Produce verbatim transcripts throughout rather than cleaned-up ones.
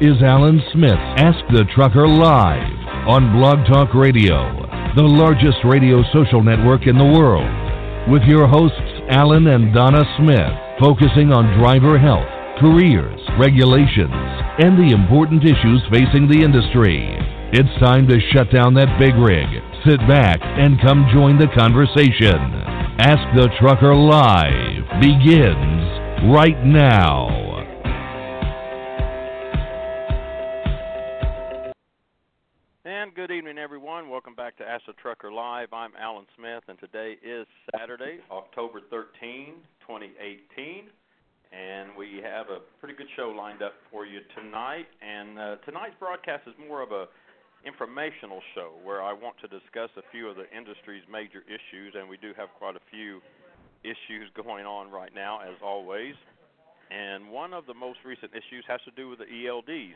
is Alan Smith, Ask the Trucker Live, on Blog Talk Radio, the largest radio social network in the world, with your hosts Alan and Donna Smith, focusing on driver health, careers, regulations, and the important issues facing the industry. It's time to shut down that big rig, sit back, and come join the conversation. Ask the Trucker Live begins right now. And good evening, everyone. Welcome back to Ask the Trucker Live. I'm Alan Smith, and today is Saturday, October thirteenth, twenty eighteen. And we have a pretty good show lined up for you tonight. And uh, tonight's broadcast is more of a informational show where I want to discuss a few of the industry's major issues, and we do have quite a few issues going on right now, as always. And one of the most recent issues has to do with the E L Ds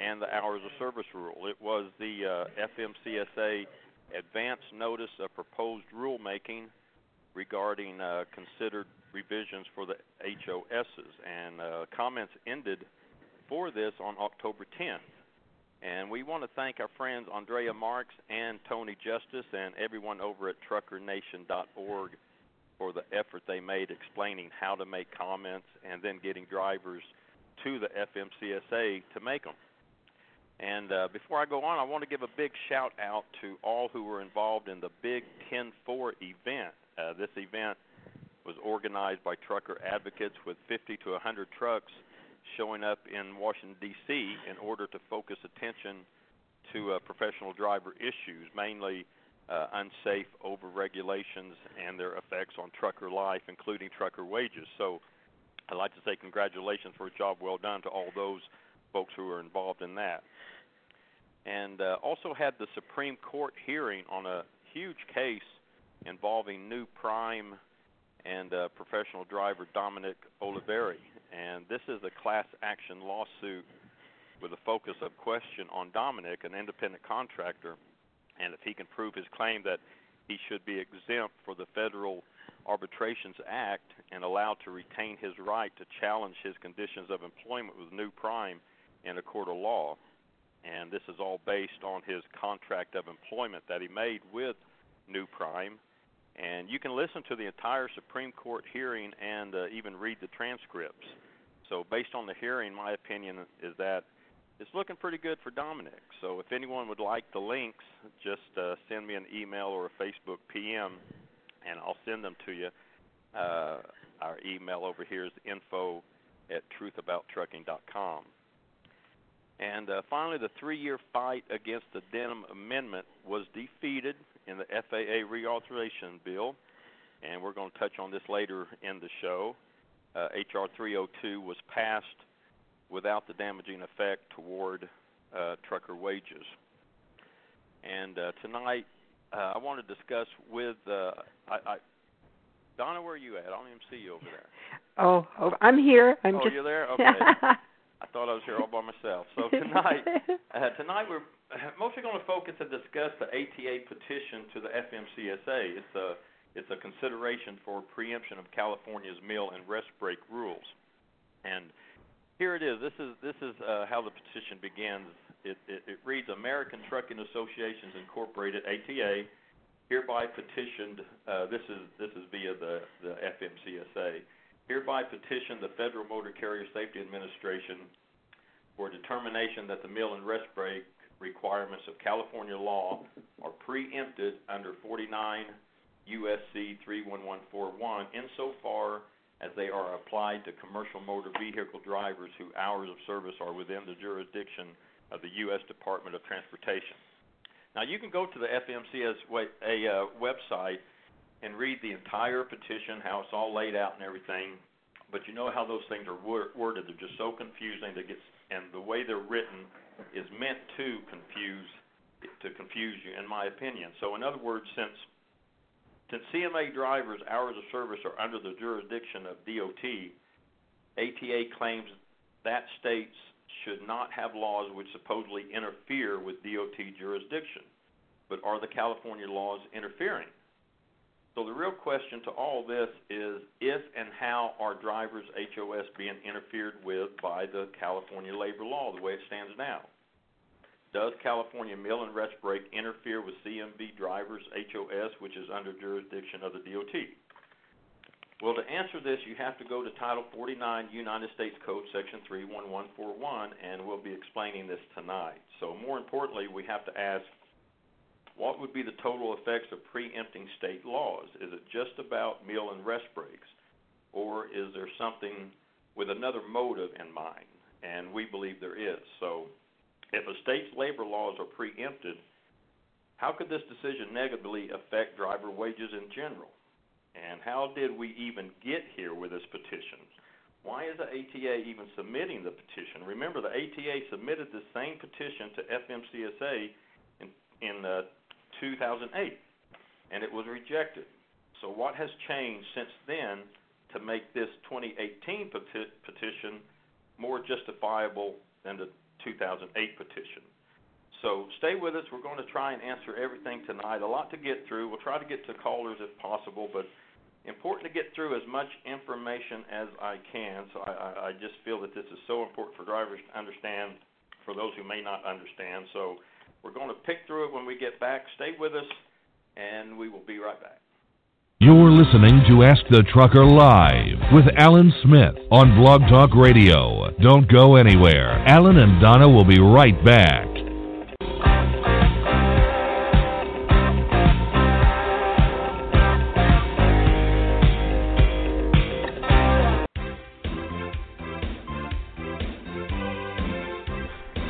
and the hours of service rule. It was the uh, F M C S A advance notice of proposed rulemaking regarding uh, considered revisions for the H O S's, and uh, comments ended for this on October tenth. And we want to thank our friends Andrea Marks and Tony Justice and everyone over at trucker nation dot org for the effort they made explaining how to make comments and then getting drivers to the F M C S A to make them. And uh, before I go on, I want to give a big shout-out to all who were involved in the Big ten four event. Uh, this event was organized by trucker advocates with fifty to one hundred trucks showing up in Washington, D C in order to focus attention to uh, professional driver issues, mainly uh, unsafe over-regulations and their effects on trucker life, including trucker wages. So I'd like to say congratulations for a job well done to all those folks who were involved in that. And uh, also had the Supreme Court hearing on a huge case involving New Prime and uh, professional driver Dominic Olivera. And this is a class action lawsuit with a focus of question on Dominic, an independent contractor, and if he can prove his claim that he should be exempt for the Federal Arbitrations Act and allowed to retain his right to challenge his conditions of employment with New Prime in a court of law. And this is all based on his contract of employment that he made with New Prime. And you can listen to the entire Supreme Court hearing and uh, even read the transcripts. So based on the hearing, my opinion is that it's looking pretty good for Dominic. So if anyone would like the links, just uh, send me an email or a Facebook P M, and I'll send them to you. Uh, our email over here is info at truth about trucking dot com. And uh, finally, the three-year fight against the Denham Amendment was defeated in the F A A reauthorization bill, and we're going to touch on this later in the show. Uh, H R three oh two was passed without the damaging effect toward uh, trucker wages. And uh, tonight, uh, I want to discuss with uh, I, I, Donna. Where are you at? I don't even see you over there. Oh, oh I'm here. I'm oh, just... you're there. Okay. I thought I was here all by myself. So tonight, uh, tonight we're mostly going to focus and discuss the A T A petition to the F M C S A. It's a it's a consideration for preemption of California's meal and rest break rules. And here it is. This is this is uh, how the petition begins. It, it, it reads: American Trucking Associations Incorporated (A T A) hereby petitioned. Uh, this is this is via the the F M C S A. Hereby petition the Federal Motor Carrier Safety Administration for determination that the meal and rest break requirements of California law are preempted under forty-nine U S C three eleven forty-one insofar as they are applied to commercial motor vehicle drivers whose hours of service are within the jurisdiction of the U S Department of Transportation. Now, you can go to the F M C S A website and read the entire petition, how it's all laid out and everything. But you know how those things are worded. They're just so confusing that it gets and the way they're written is meant to confuse to confuse you, in my opinion. So, in other words, since since C M A drivers' hours of service are under the jurisdiction of D O T, A T A claims that states should not have laws which supposedly interfere with D O T jurisdiction. But are the California laws interfering? So the real question to all this is, if and how are drivers' H O S being interfered with by the California labor law the way it stands now? Does California Meal and Rest Break interfere with C M V drivers' H O S, which is under jurisdiction of the D O T? Well, to answer this, you have to go to Title forty-nine United States Code, Section three one one four one, and we'll be explaining this tonight. So more importantly, we have to ask, what would be the total effects of preempting state laws? Is it just about meal and rest breaks, or is there something with another motive in mind? And we believe there is. So if a state's labor laws are preempted, how could this decision negatively affect driver wages in general? And how did we even get here with this petition? Why is the A T A even submitting the petition? Remember, the A T A submitted the same petition to F M C S A in, in uh, two thousand eight, and it was rejected. So what has changed since then to make this twenty eighteen peti- petition more justifiable than the two thousand eight petition? So stay with us. We're going to try and answer everything tonight. A lot to get through. We'll try to get to callers if possible, but important to get through as much information as I can. So I, I, I just feel that this is so important for drivers to understand, for those who may not understand. So we're going to pick through it when we get back. Stay with us, and we will be right back. You're listening to Ask the Trucker Live with Alan Smith on Blog Talk Radio. Don't go anywhere. Alan and Donna will be right back.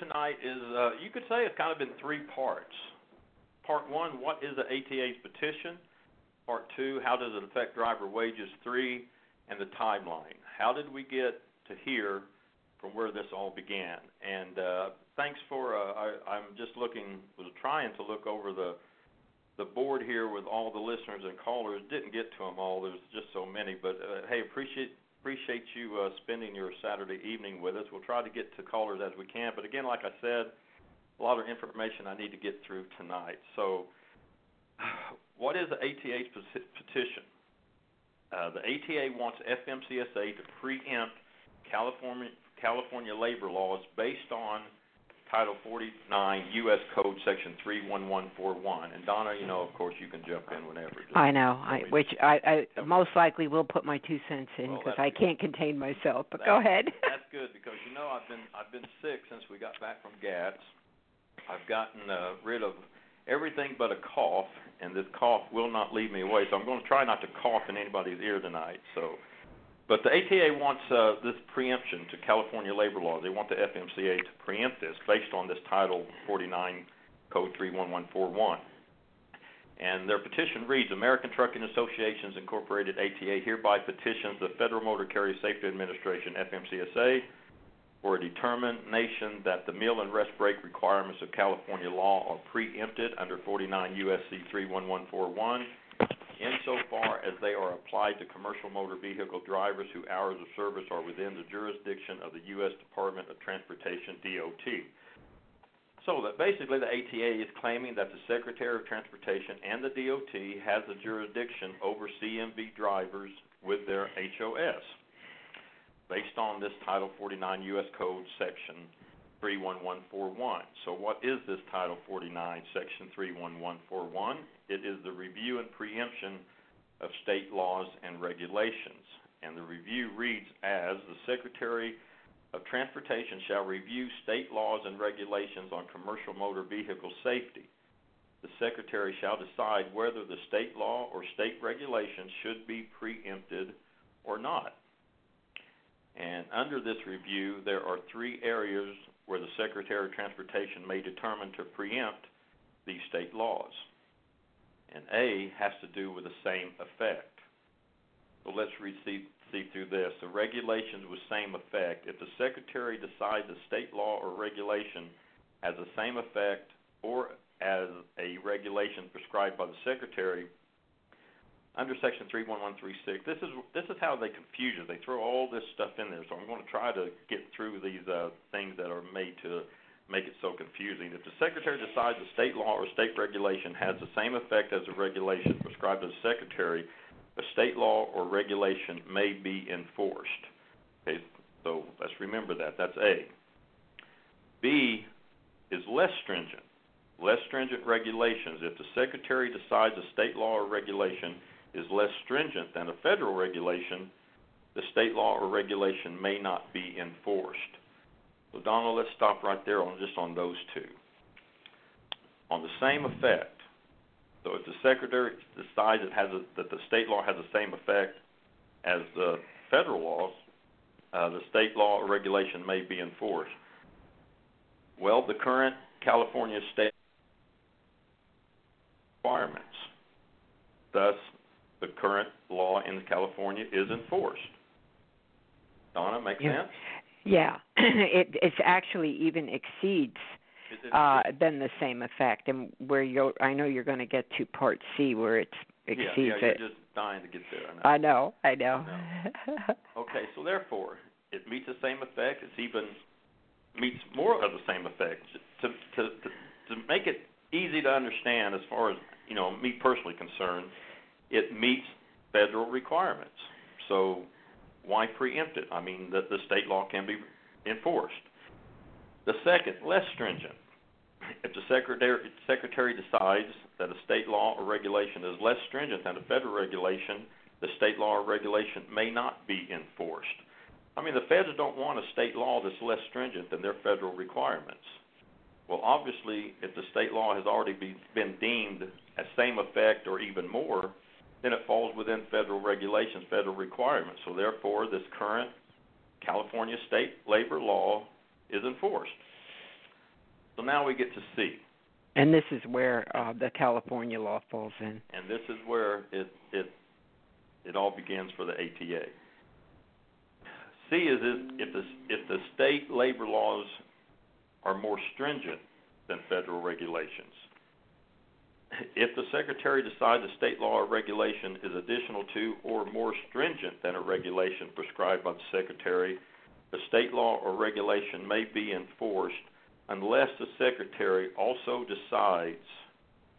Tonight is, uh, you could say it's kind of in three parts. Part one, what is the A T A's petition? Part two, how does it affect driver wages? Three, and the timeline. How did we get to here from where this all began? And uh, thanks for, uh, I, I'm just looking, was trying to look over the the board here with all the listeners and callers. Didn't get to them all. There's just so many. But, uh, hey, appreciate Appreciate you uh, spending your Saturday evening with us. We'll try to get to callers as we can. But again, like I said, a lot of information I need to get through tonight. So what is the A T A's petition? Uh, the A T A wants F M C S A to preempt California, California labor laws based on Title forty-nine U S Code Section three one one four one. And Donna, you know, of course, you can jump in whenever. I know, I, which I, I most likely will put my two cents in because well, I can't good. contain myself. But that, go ahead. That's good because you know I've been I've been sick since we got back from G A T S. I've gotten uh, rid of everything but a cough, and this cough will not leave me away. So I'm going to try not to cough in anybody's ear tonight. So But the A T A wants uh, this preemption to California labor law. They want the F M C S A to preempt this based on this Title forty-nine Code three one one four one. And their petition reads, American Trucking Associations Incorporated, A T A, hereby petitions the Federal Motor Carrier Safety Administration, F M C S A, for a determination that the meal and rest break requirements of California law are preempted under forty-nine U S C three one one four one insofar as they are applied to commercial motor vehicle drivers whose hours of service are within the jurisdiction of the U S. Department of Transportation, D O T. So that basically the A T A is claiming that the Secretary of Transportation and the D O T has the jurisdiction over C M V drivers with their H O S based on this Title forty-nine U S. Code Section three one one four one. So what is this Title forty-nine Section three one one four one? It is the review and preemption of state laws and regulations. And the review reads as, the Secretary of Transportation shall review state laws and regulations on commercial motor vehicle safety. The Secretary shall decide whether the state law or state regulations should be preempted or not. And under this review, there are three areas where the Secretary of Transportation may determine to preempt these state laws. And A has to do with the same effect. So let's receive See through this. The regulations with same effect. If the Secretary decides a state law or regulation has the same effect or as a regulation prescribed by the Secretary under Section three one one three six, this is this is how they confuse it. They throw all this stuff in there. So I'm going to try to get through these uh, things that are made to make it so confusing. If the Secretary decides a state law or state regulation has the same effect as a regulation prescribed by the Secretary, a state law or regulation may be enforced. Okay, so let's remember that. That's A. B is less stringent. Less stringent regulations. If the Secretary decides a state law or regulation is less stringent than a federal regulation, the state law or regulation may not be enforced. So, Donna, let's stop right there on just on those two. On the same effect, so if the Secretary decides it has a, that the state law has the same effect as the federal laws, uh, the state law or regulation may be enforced. Well, the current California state requirements, thus the current law in California is enforced. Donna, make yeah. sense? Yeah, it it's actually even exceeds Uh, then the same effect, and where you I know you're going to get to part C where it exceeds yeah, yeah, you're it. You're just dying to get there. I know. I know. I know. Okay, so therefore, it meets the same effect. It's even meets more of the same effect. To to to, to make it easy to understand, as far as you know, me personally concerned, it meets federal requirements. So why preempt it? I mean, the, the state law can be enforced. The second, less stringent. If the secretary, secretary decides that a state law or regulation is less stringent than a federal regulation, the state law or regulation may not be enforced. I mean, the feds don't want a state law that's less stringent than their federal requirements. Well, obviously, if the state law has already be, been deemed as same effect or even more, then it falls within federal regulations, federal requirements. So, therefore, this current California state labor law is enforced. So now we get to C. And this is where uh, the California law falls in. And this is where it it it all begins for the A T A. C is if the if the state labor laws are more stringent than federal regulations. If the Secretary decides a state law or regulation is additional to or more stringent than a regulation prescribed by the Secretary, the state law or regulation may be enforced unless the Secretary also decides,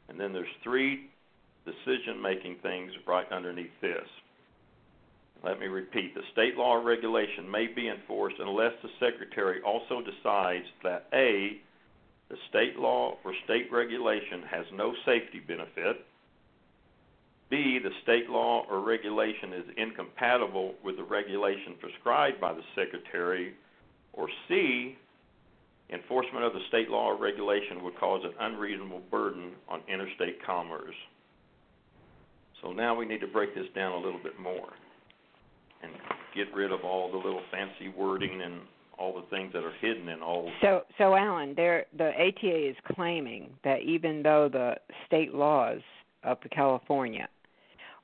and then there's three decision-making things right underneath this. Let me repeat. The state law or regulation may be enforced unless the Secretary also decides that A, the state law or state regulation has no safety benefit, B, the state law or regulation is incompatible with the regulation prescribed by the Secretary, or C, enforcement of the state law or regulation would cause an unreasonable burden on interstate commerce. So now we need to break this down a little bit more and get rid of all the little fancy wording and all the things that are hidden in all. So, so Alan, there the A T A is claiming that even though the state laws of California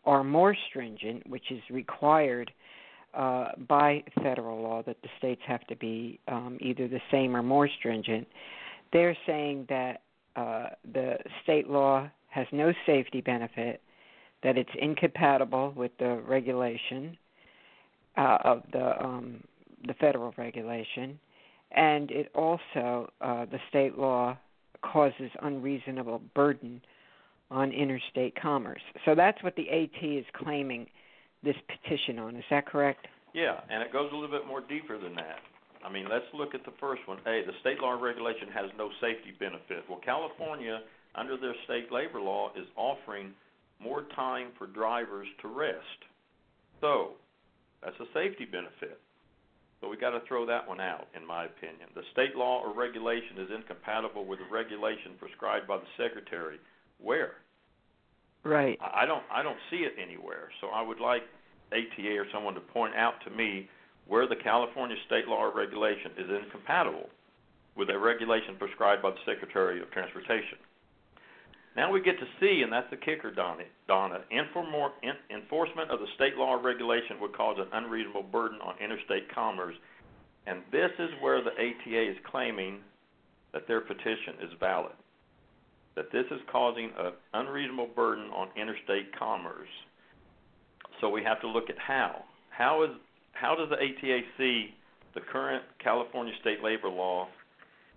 are more stringent, which is required uh, by federal law that the states have to be um, either the same or more stringent, they're saying that uh, the state law has no safety benefit, that it's incompatible with the regulation uh, of the um, the federal regulation, and it also, uh, the state law causes unreasonable burden on interstate commerce. So that's what the AT is claiming this petition on. Is that correct? Yeah, and it goes a little bit more deeper than that. I mean, let's look at the first one. Hey, the state law regulation has no safety benefit. Well, California, under their state labor law, is offering more time for drivers to rest. So that's a safety benefit. So we got to throw that one out, in my opinion. The state law or regulation is incompatible with the regulation prescribed by the Secretary. Where? Right. I don't I don't see it anywhere. So I would like A T A or someone to point out to me where the California state law or regulation is incompatible with a regulation prescribed by the Secretary of Transportation. Now we get to C, and that's the kicker, Donna. Donna, enforcement of the state law or regulation would cause an unreasonable burden on interstate commerce, and this is where the A T A is claiming that their petition is valid, that this is causing an unreasonable burden on interstate commerce. So we have to look at how. How is how does the A T A see the current California state labor law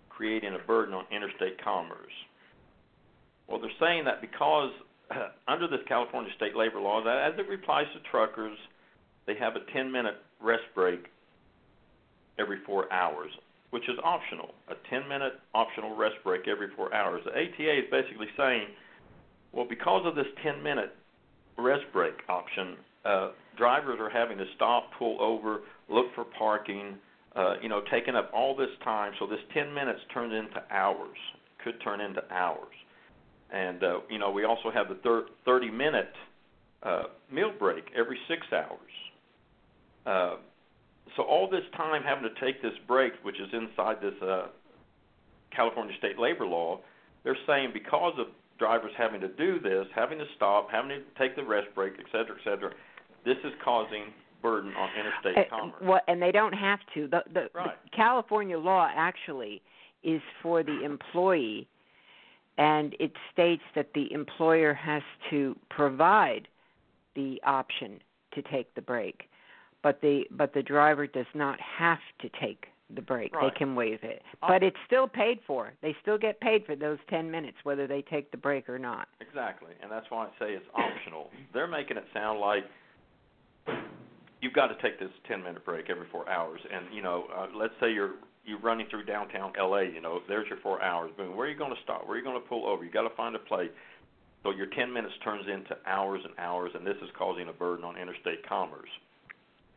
creating a burden on interstate commerce? Well, they're saying that because uh, under this California state labor law, that as it replies to truckers, they have a ten-minute rest break every four hours, which is optional, a ten-minute optional rest break every four hours. The A T A is basically saying, well, because of this ten-minute rest break option, uh, drivers are having to stop, pull over, look for parking, uh, you know, taking up all this time. So this ten minutes turns into hours, could turn into hours. And, uh, you know, we also have the thirty-minute uh, meal break every six hours. Uh, so all this time having to take this break, which is inside this uh, California state labor law, they're saying because of drivers having to do this, having to stop, having to take the rest break, et cetera, et cetera, this is causing burden on interstate uh, commerce. Well, and they don't have to. The, the, right. the California law actually is for the employee, and it states that the employer has to provide the option to take the break, but the but the driver does not have to take the break. Right. They can waive it, but it's still paid for. They still get paid for those ten minutes, whether they take the break or not. Exactly, and that's why I say it's optional. They're making it sound like you've got to take this ten-minute break every four hours, and you know, uh, let's say you're. You're running through downtown L A, you know, there's your four hours. Boom, where are you going to stop? Where are you going to pull over? You've got to find a place. So your ten minutes turns into hours and hours, and this is causing a burden on interstate commerce.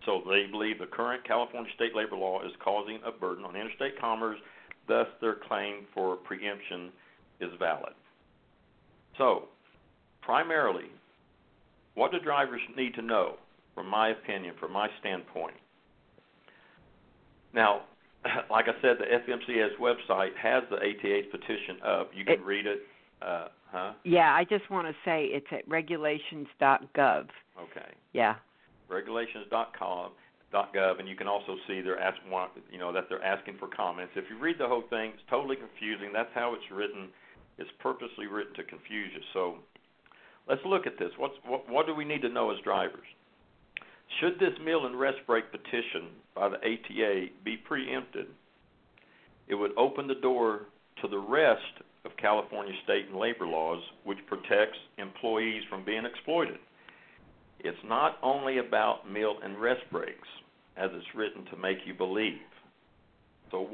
So they believe the current California state labor law is causing a burden on interstate commerce, thus their claim for preemption is valid. So primarily, what do drivers need to know, from my opinion, from my standpoint? Now, like I said, the F M C S A website has the A T A's petition up. You can it, read it. Uh, huh? Yeah, I just want to say it's at regulations dot gov. Okay. Yeah. regulations dot gov, and you can also see they're asking, you know, that they're asking for comments. If you read the whole thing, it's totally confusing. That's how it's written. It's purposely written to confuse you. So let's look at this. What's, what, what do we need to know as drivers? Should this meal and rest break petition by the A T A be preempted, it would open the door to the rest of California state and labor laws, which protects employees from being exploited. It's not only about meal and rest breaks, as it's written to make you believe. So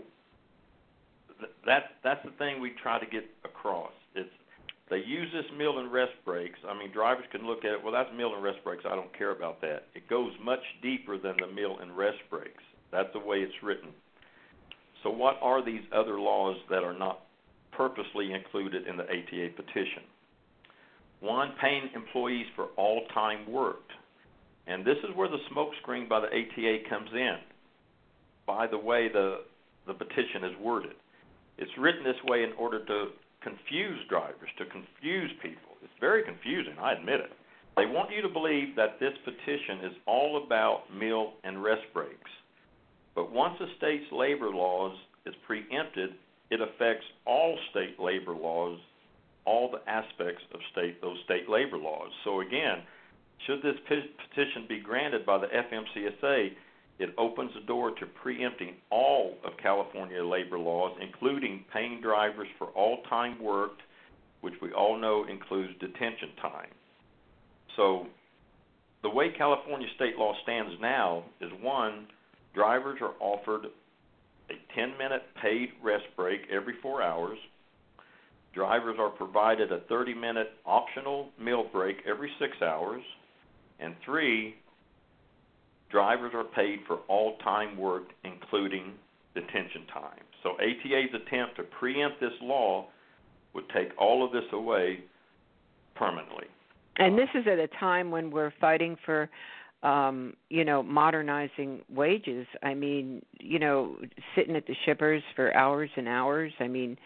th- that, that's the thing we try to get across. It's They use this meal and rest breaks. I mean, drivers can look at it, well, that's meal and rest breaks. I don't care about that. It goes much deeper than the meal and rest breaks. That's the way it's written. So what are these other laws that are not purposely included in the A T A petition? One, paying employees for all time worked. And this is where the smoke screen by the A T A comes in, by the way the, the petition is worded. It's written this way in order to confuse drivers, to confuse people. It's very confusing, I admit it. They want you to believe that this petition is all about meal and rest breaks. But once a state's labor laws is preempted, it affects all state labor laws, all the aspects of state those state labor laws. So again, should this petition be granted by the F M C S A, it opens the door to preempting all of California labor laws, including paying drivers for all time worked, which we all know includes detention time. So the way California state law stands now is, one, drivers are offered a ten-minute paid rest break every four hours. Drivers are provided a thirty-minute optional meal break every six hours. And three, drivers are paid for all time worked, including detention time. So A T A's attempt to preempt this law would take all of this away permanently. And this is at a time when we're fighting for, um, you know, modernizing wages. I mean, you know, sitting at the shippers for hours and hours, I mean,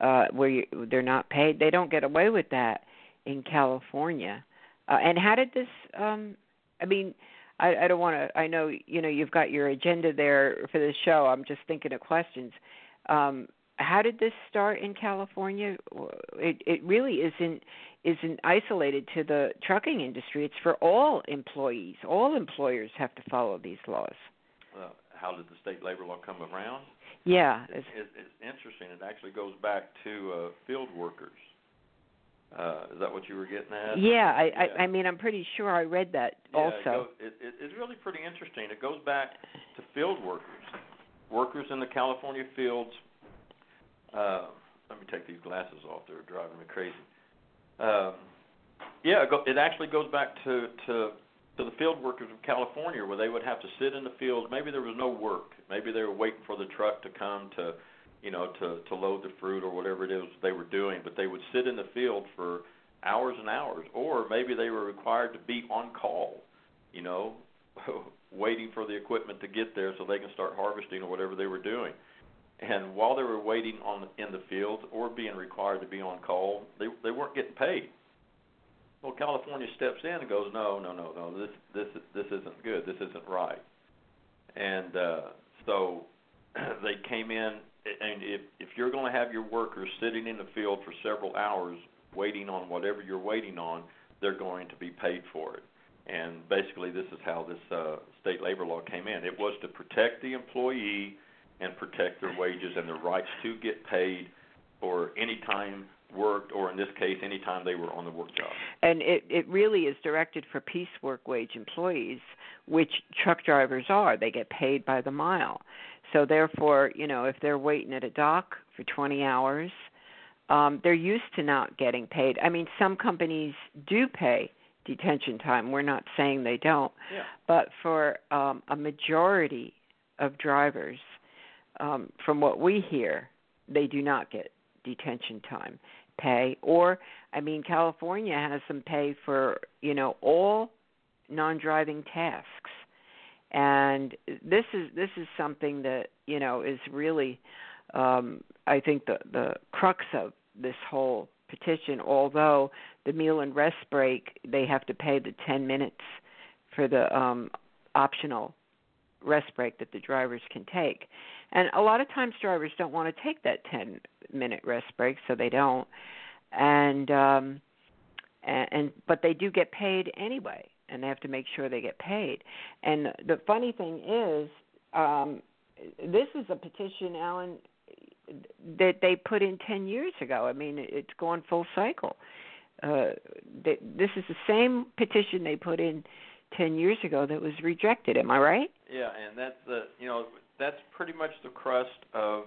uh, where you, they're not paid. They don't get away with that in California. Uh, and how did this, um, I mean, I, I don't want to, I know, you know, you've got your agenda there for this show. I'm just thinking of questions. Um How did this start in California? It, it really isn't isn't isolated to the trucking industry. It's for all employees. All employers have to follow these laws. Well, how did the state labor law come around? Yeah. It's, it's, it's interesting. It actually goes back to uh, field workers. Uh, is that what you were getting at? Yeah. I, yeah. I, I mean, I'm pretty sure I read that yeah, also. It goes, it, it, it's really pretty interesting. It goes back to field workers. Workers in the California fields. Uh, let me take these glasses off. They're driving me crazy. Um, yeah, it actually goes back to, to to the field workers of California, where they would have to sit in the field. Maybe there was no work. Maybe they were waiting for the truck to come to, you know, to, to load the fruit or whatever it is they were doing. But they would sit in the field for hours and hours. Or maybe they were required to be on call, you know, waiting for the equipment to get there so they can start harvesting or whatever they were doing. And while they were waiting on in the field or being required to be on call, they they weren't getting paid. Well, California steps in and goes, no, no, no, no, this this this isn't good. This isn't right. And uh, so they came in, and if, if you're going to have your workers sitting in the field for several hours waiting on whatever you're waiting on, they're going to be paid for it. And basically this is how this uh, state labor law came in. It was to protect the employee and protect their wages and their rights to get paid for any time worked, or in this case, any time they were on the work job. And it, it really is directed for piece work wage employees, which truck drivers are. They get paid by the mile. So therefore, you know, if they're waiting at a dock for twenty hours, um, they're used to not getting paid. I mean, some companies do pay detention time. We're not saying they don't. Yeah. But for um, a majority of drivers, Um, from what we hear, they do not get detention time pay. Or, I mean, California has them pay for, you know, all non-driving tasks. And this is this is something that, you know, is really, um, I think, the, the crux of this whole petition, although the meal and rest break, they have to pay the ten minutes for the um, optional rest break that the drivers can take. And a lot of times drivers don't want to take that ten-minute rest break, so they don't. And, um, and and but they do get paid anyway, and they have to make sure they get paid. And the funny thing is, um, this is a petition, Alan, that they put in ten years ago. I mean, it's gone full cycle. Uh, they, this is the same petition they put in ten years ago that was rejected. Am I right? Yeah, and that's the, you know, that's pretty much the crust of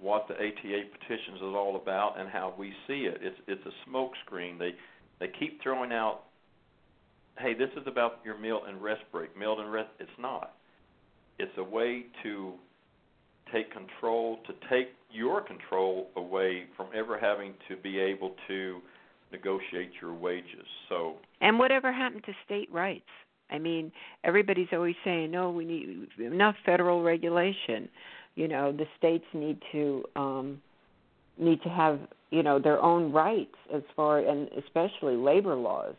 what the A T A petitions is all about and how we see it. It's it's a smoke screen. They they keep throwing out, hey, this is about your meal and rest break. Meal and rest, it's not. It's a way to take control, to take your control away from ever having to be able to negotiate your wages. So. And whatever happened to state rights? I mean, everybody's always saying, no, we need enough federal regulation. You know, the states need to um, need to have, you know, their own rights as far, and especially labor laws.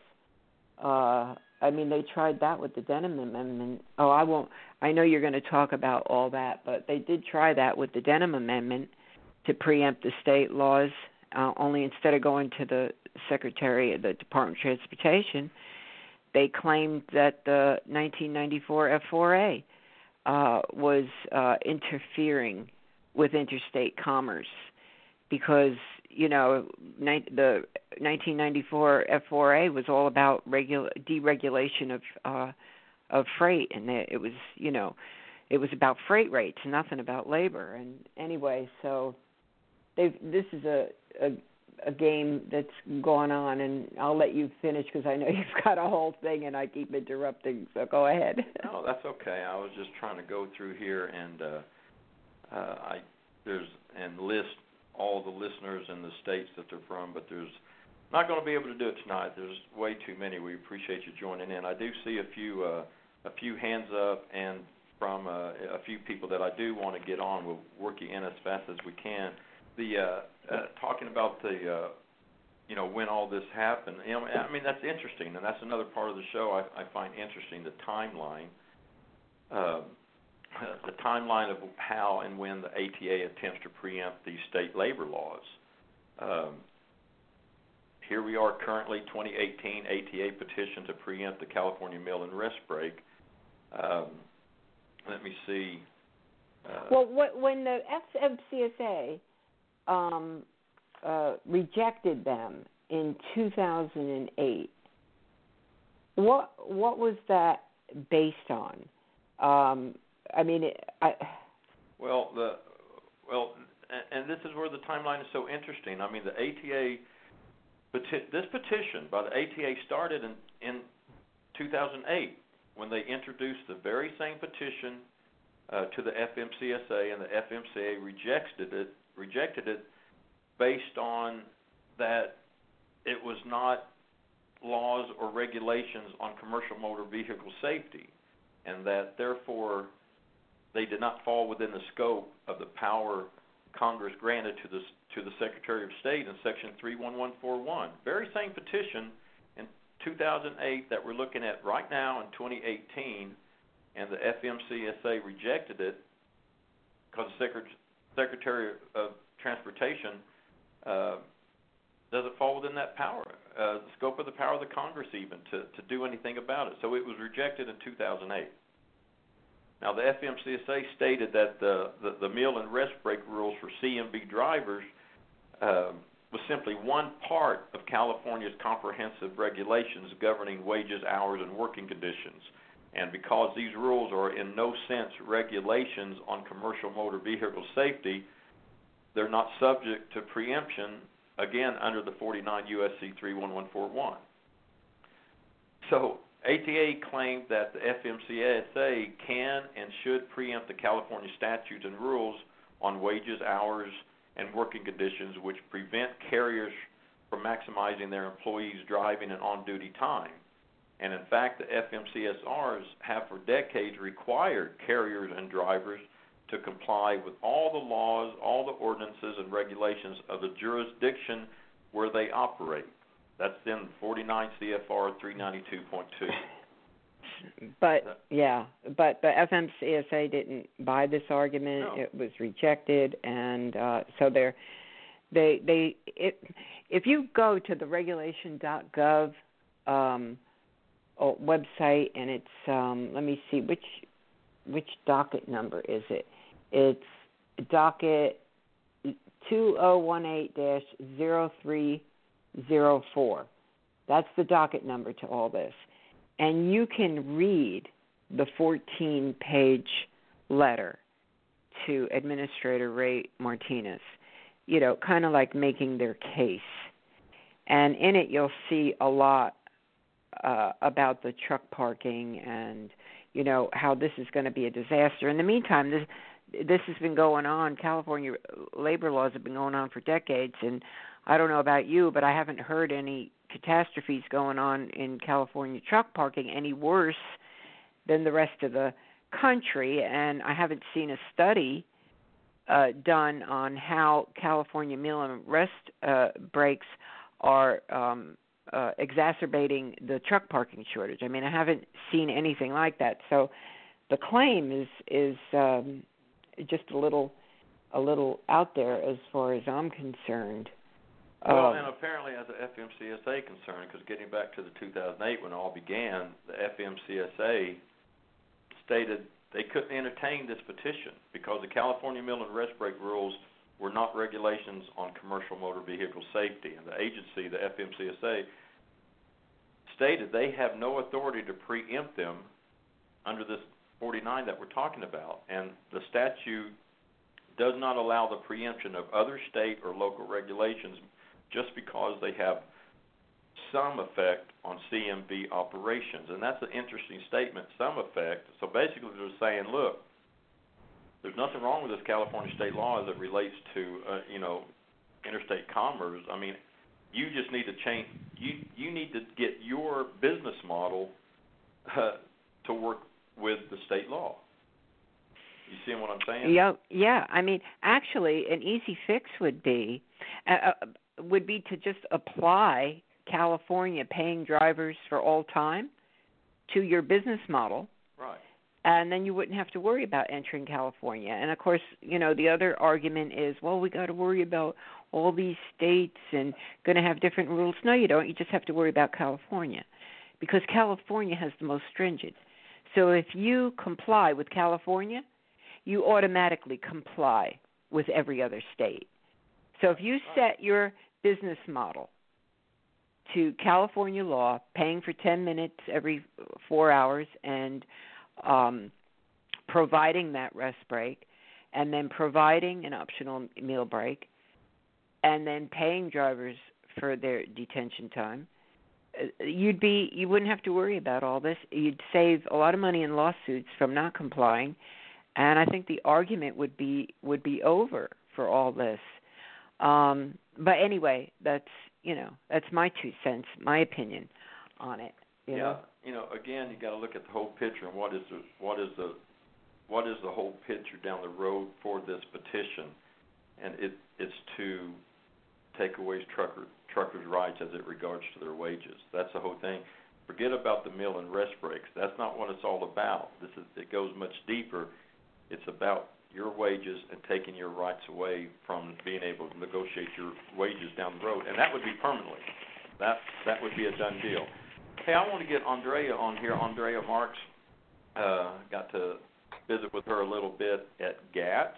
Uh, I mean, they tried that with the Denham Amendment. Oh, I won't. I know you're going to talk about all that, but they did try that with the Denham Amendment to preempt the state laws. Uh, only instead of going to the Secretary of the Department of Transportation, they claimed that the nineteen ninety-four F four A uh, was uh, interfering with interstate commerce because, you know, ni- the nineteen ninety-four F four A was all about regu- deregulation of uh, of freight, and it was, you know, it was about freight rates, nothing about labor. And anyway, so they've, this is a, a a game that's gone on, and I'll let you finish because I know you've got a whole thing and I keep interrupting, so go ahead. No, that's okay. I was just trying to go through here and uh, uh, I there's and list all the listeners in the states that they're from, but there's not going to be able to do it tonight. There's way too many. We appreciate you joining in. I do see a few uh, a few hands up and from uh, a few people that I do want to get on. We'll work you in as fast as we can. The uh, uh, talking about the, uh, you know, when all this happened, you know, I mean, that's interesting, and that's another part of the show I, I find interesting, the timeline, uh, the timeline of how and when the A T A attempts to preempt these state labor laws. Um, here we are currently, twenty eighteen A T A petition to preempt the California Meal and Rest Break. Um, let me see. Uh, well, what, when the F M C S A... Um, uh, rejected them in two thousand eight. What what was that based on? Um, I mean, it, I well the well, and, and this is where the timeline is so interesting. I mean, the A T A peti- this petition by the A T A started in in two thousand eight when they introduced the very same petition uh, to the F M C S A, and the F M C S A rejected it. Rejected it based on that it was not laws or regulations on commercial motor vehicle safety, and that therefore they did not fall within the scope of the power Congress granted to the to the Secretary of State in Section three eleven forty-one. Very same petition in two thousand eight that we're looking at right now in twenty eighteen, and the F M C S A rejected it because the Secretary. Secretary of Transportation uh, doesn't fall within that power, uh, the scope of the power of the Congress even, to, to do anything about it. So it was rejected in two thousand eight. Now, the F M C S A stated that the, the, the meal and rest break rules for C M V drivers uh, was simply one part of California's comprehensive regulations governing wages, hours, and working conditions. And because these rules are in no sense regulations on commercial motor vehicle safety, they're not subject to preemption, again, under the forty-nine U S C three eleven forty-one. So A T A claimed that the F M C S A can and should preempt the California statutes and rules on wages, hours, and working conditions which prevent carriers from maximizing their employees' driving and on-duty time. And, in fact, the F M C S Rs have for decades required carriers and drivers to comply with all the laws, all the ordinances and regulations of the jurisdiction where they operate. That's in forty-nine C F R three ninety-two point two. But, yeah, but the F M C S A didn't buy this argument. No. It was rejected, and uh, so they're, they, they it, if you go to the regulation dot gov um, website, and it's um, let me see which which docket number is it? It's docket two oh one eight dash oh three oh four. That's the docket number to all this, and you can read the fourteen page letter to Administrator Ray Martinez. You know, kind of like making their case, and in it you'll see a lot. Uh, about the truck parking and, you know, how this is going to be a disaster. In the meantime, this this has been going on. California labor laws have been going on for decades, and I don't know about you, but I haven't heard any catastrophes going on in California truck parking any worse than the rest of the country, and I haven't seen a study uh, done on how California meal and rest uh, breaks are um, uh, exacerbating the truck parking shortage. I mean, I haven't seen anything like that. So the claim is is um, just a little a little out there as far as I'm concerned. Well, um, and apparently as an F M C S A concern, because getting back to the two thousand eight when it all began, the F M C S A stated they couldn't entertain this petition because the California Meal and Rest Break rules were not regulations on commercial motor vehicle safety. And the agency, the F M C S A, stated they have no authority to preempt them under this forty-nine that we're talking about. And the statute does not allow the preemption of other state or local regulations just because they have some effect on C M V operations. And that's an interesting statement, some effect. So basically they're saying, look, there's nothing wrong with this California state law as it relates to, uh, you know, interstate commerce. I mean, you just need to change. You you need to get your business model uh, to work with the state law. You see what I'm saying? Yeah, yeah. I mean, actually, an easy fix would be uh, would be to just apply California paying drivers for all time to your business model. Right. And then you wouldn't have to worry about entering California. And, of course, you know, the other argument is, well, we got to worry about all these states and going to have different rules. No, you don't. You just have to worry about California because California has the most stringent. So if you comply with California, you automatically comply with every other state. So if you set your business model to California law, paying for ten minutes every four hours and Um, providing that rest break, and then providing an optional meal break, and then paying drivers for their detention time, you'd be you wouldn't have to worry about all this. You'd save a lot of money in lawsuits from not complying, and I think the argument would be would be over for all this. Um, but anyway, that's you know that's my two cents, my opinion on it. You yeah. know? You know, again, you got to look at the whole picture and what is the what is the what is the whole picture down the road for this petition, and it it's to take away trucker truckers' rights as it regards to their wages. That's the whole thing. Forget about the meal and rest breaks. That's not what it's all about. This is it goes much deeper. It's about your wages and taking your rights away from being able to negotiate your wages down the road, and that would be permanently. That that would be a done deal. Hey, I want to get Andrea on here. Andrea Marks, uh, got to visit with her a little bit at G A T S,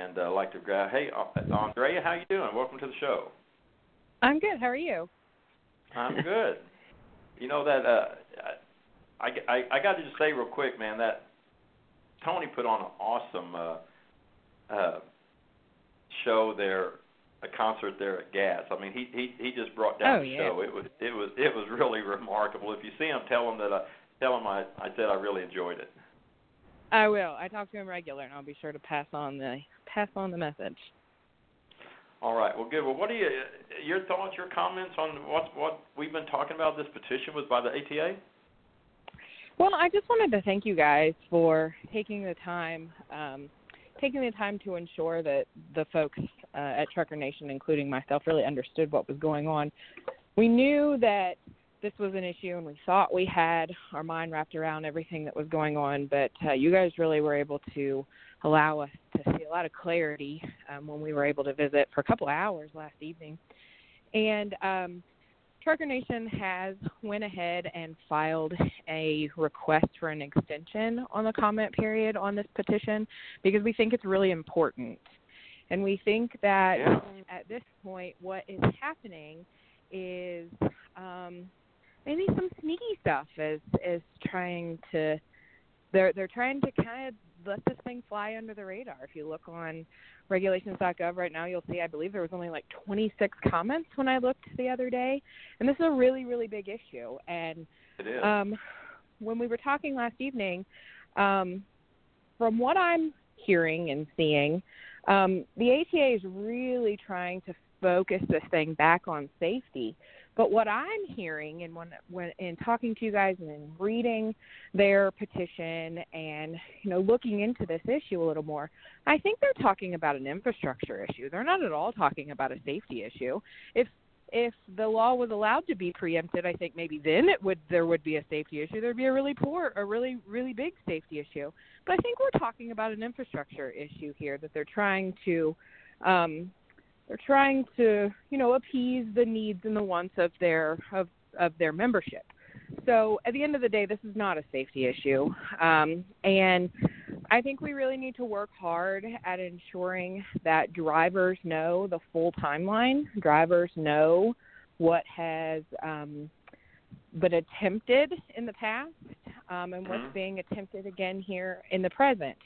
and uh, like to grab. Hey, Andrea, how you doing? Welcome to the show. I'm good. How are you? I'm good. You know that uh, I, I I got to just say real quick, man, that Tony put on an awesome uh, uh, show there. A concert there at G A T S. I mean, he he, he just brought down oh, the yeah. show. It was it was it was really remarkable. If you see him, tell him that I tell him I, I said I really enjoyed it. I will. I talk to him regular, and I'll be sure to pass on the pass on the message. All right. Well, good. Well, what are you your thoughts, your comments on what what we've been talking about? This petition was by the A T A. Well, I just wanted to thank you guys for taking the time. Um, taking the time to ensure that the folks uh, at Trucker Nation, including myself, really understood what was going on. We knew that this was an issue, and we thought we had our mind wrapped around everything that was going on, but uh, you guys really were able to allow us to see a lot of clarity um, when we were able to visit for a couple of hours last evening. And um, Trucker Nation has went ahead and filed a request for an extension on the comment period on this petition because we think it's really important. And we think that yeah. at this point what is happening is um, maybe some sneaky stuff is, is trying to – they're they're trying to kind of let this thing fly under the radar. If you look on regulations dot gov right now, you'll see I believe there was only like twenty-six comments when I looked the other day. And this is a really, really big issue. And it is. um, when we were talking last evening, um, from what I'm hearing and seeing, um, the A T A is really trying to focus this thing back on safety. But what I'm hearing and when, when in talking to you guys and in reading their petition and, you know, looking into this issue a little more, I think they're talking about an infrastructure issue. They're not at all talking about a safety issue. If if the law was allowed to be preempted, I think maybe then it would there would be a safety issue. There'd be a really poor, a really, really big safety issue. But I think we're talking about an infrastructure issue here that they're trying to um, they're trying to, you know, appease the needs and the wants of their of, of their membership. So at the end of the day, this is not a safety issue. Um, and I think we really need to work hard at ensuring that drivers know the full timeline. Drivers know what has um, been attempted in the past um, and what's being attempted again here in the present.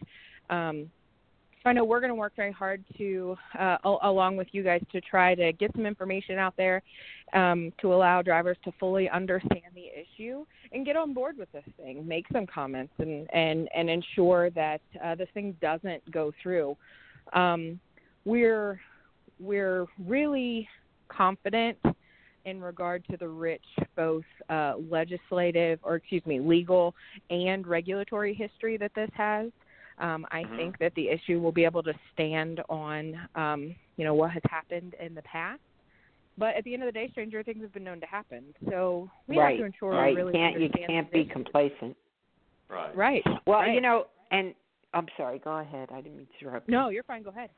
Um, so I know we're going to work very hard to, uh, along with you guys, to try to get some information out there um, to allow drivers to fully understand the issue and get on board with this thing, make some comments, and, and, and ensure that uh, this thing doesn't go through. Um, we're we're really confident in regard to the rich, both uh, legislative or excuse me, legal and regulatory history that this has. Um, I mm-hmm. think that the issue will be able to stand on, um, you know, what has happened in the past. But at the end of the day, stranger things have been known to happen. So we right. have to ensure right. we really can't, understand. You can't be issue. complacent. Right. Right. Well, right. you know, and I'm sorry. Go ahead. I didn't mean to interrupt you. No, you're fine. Go ahead.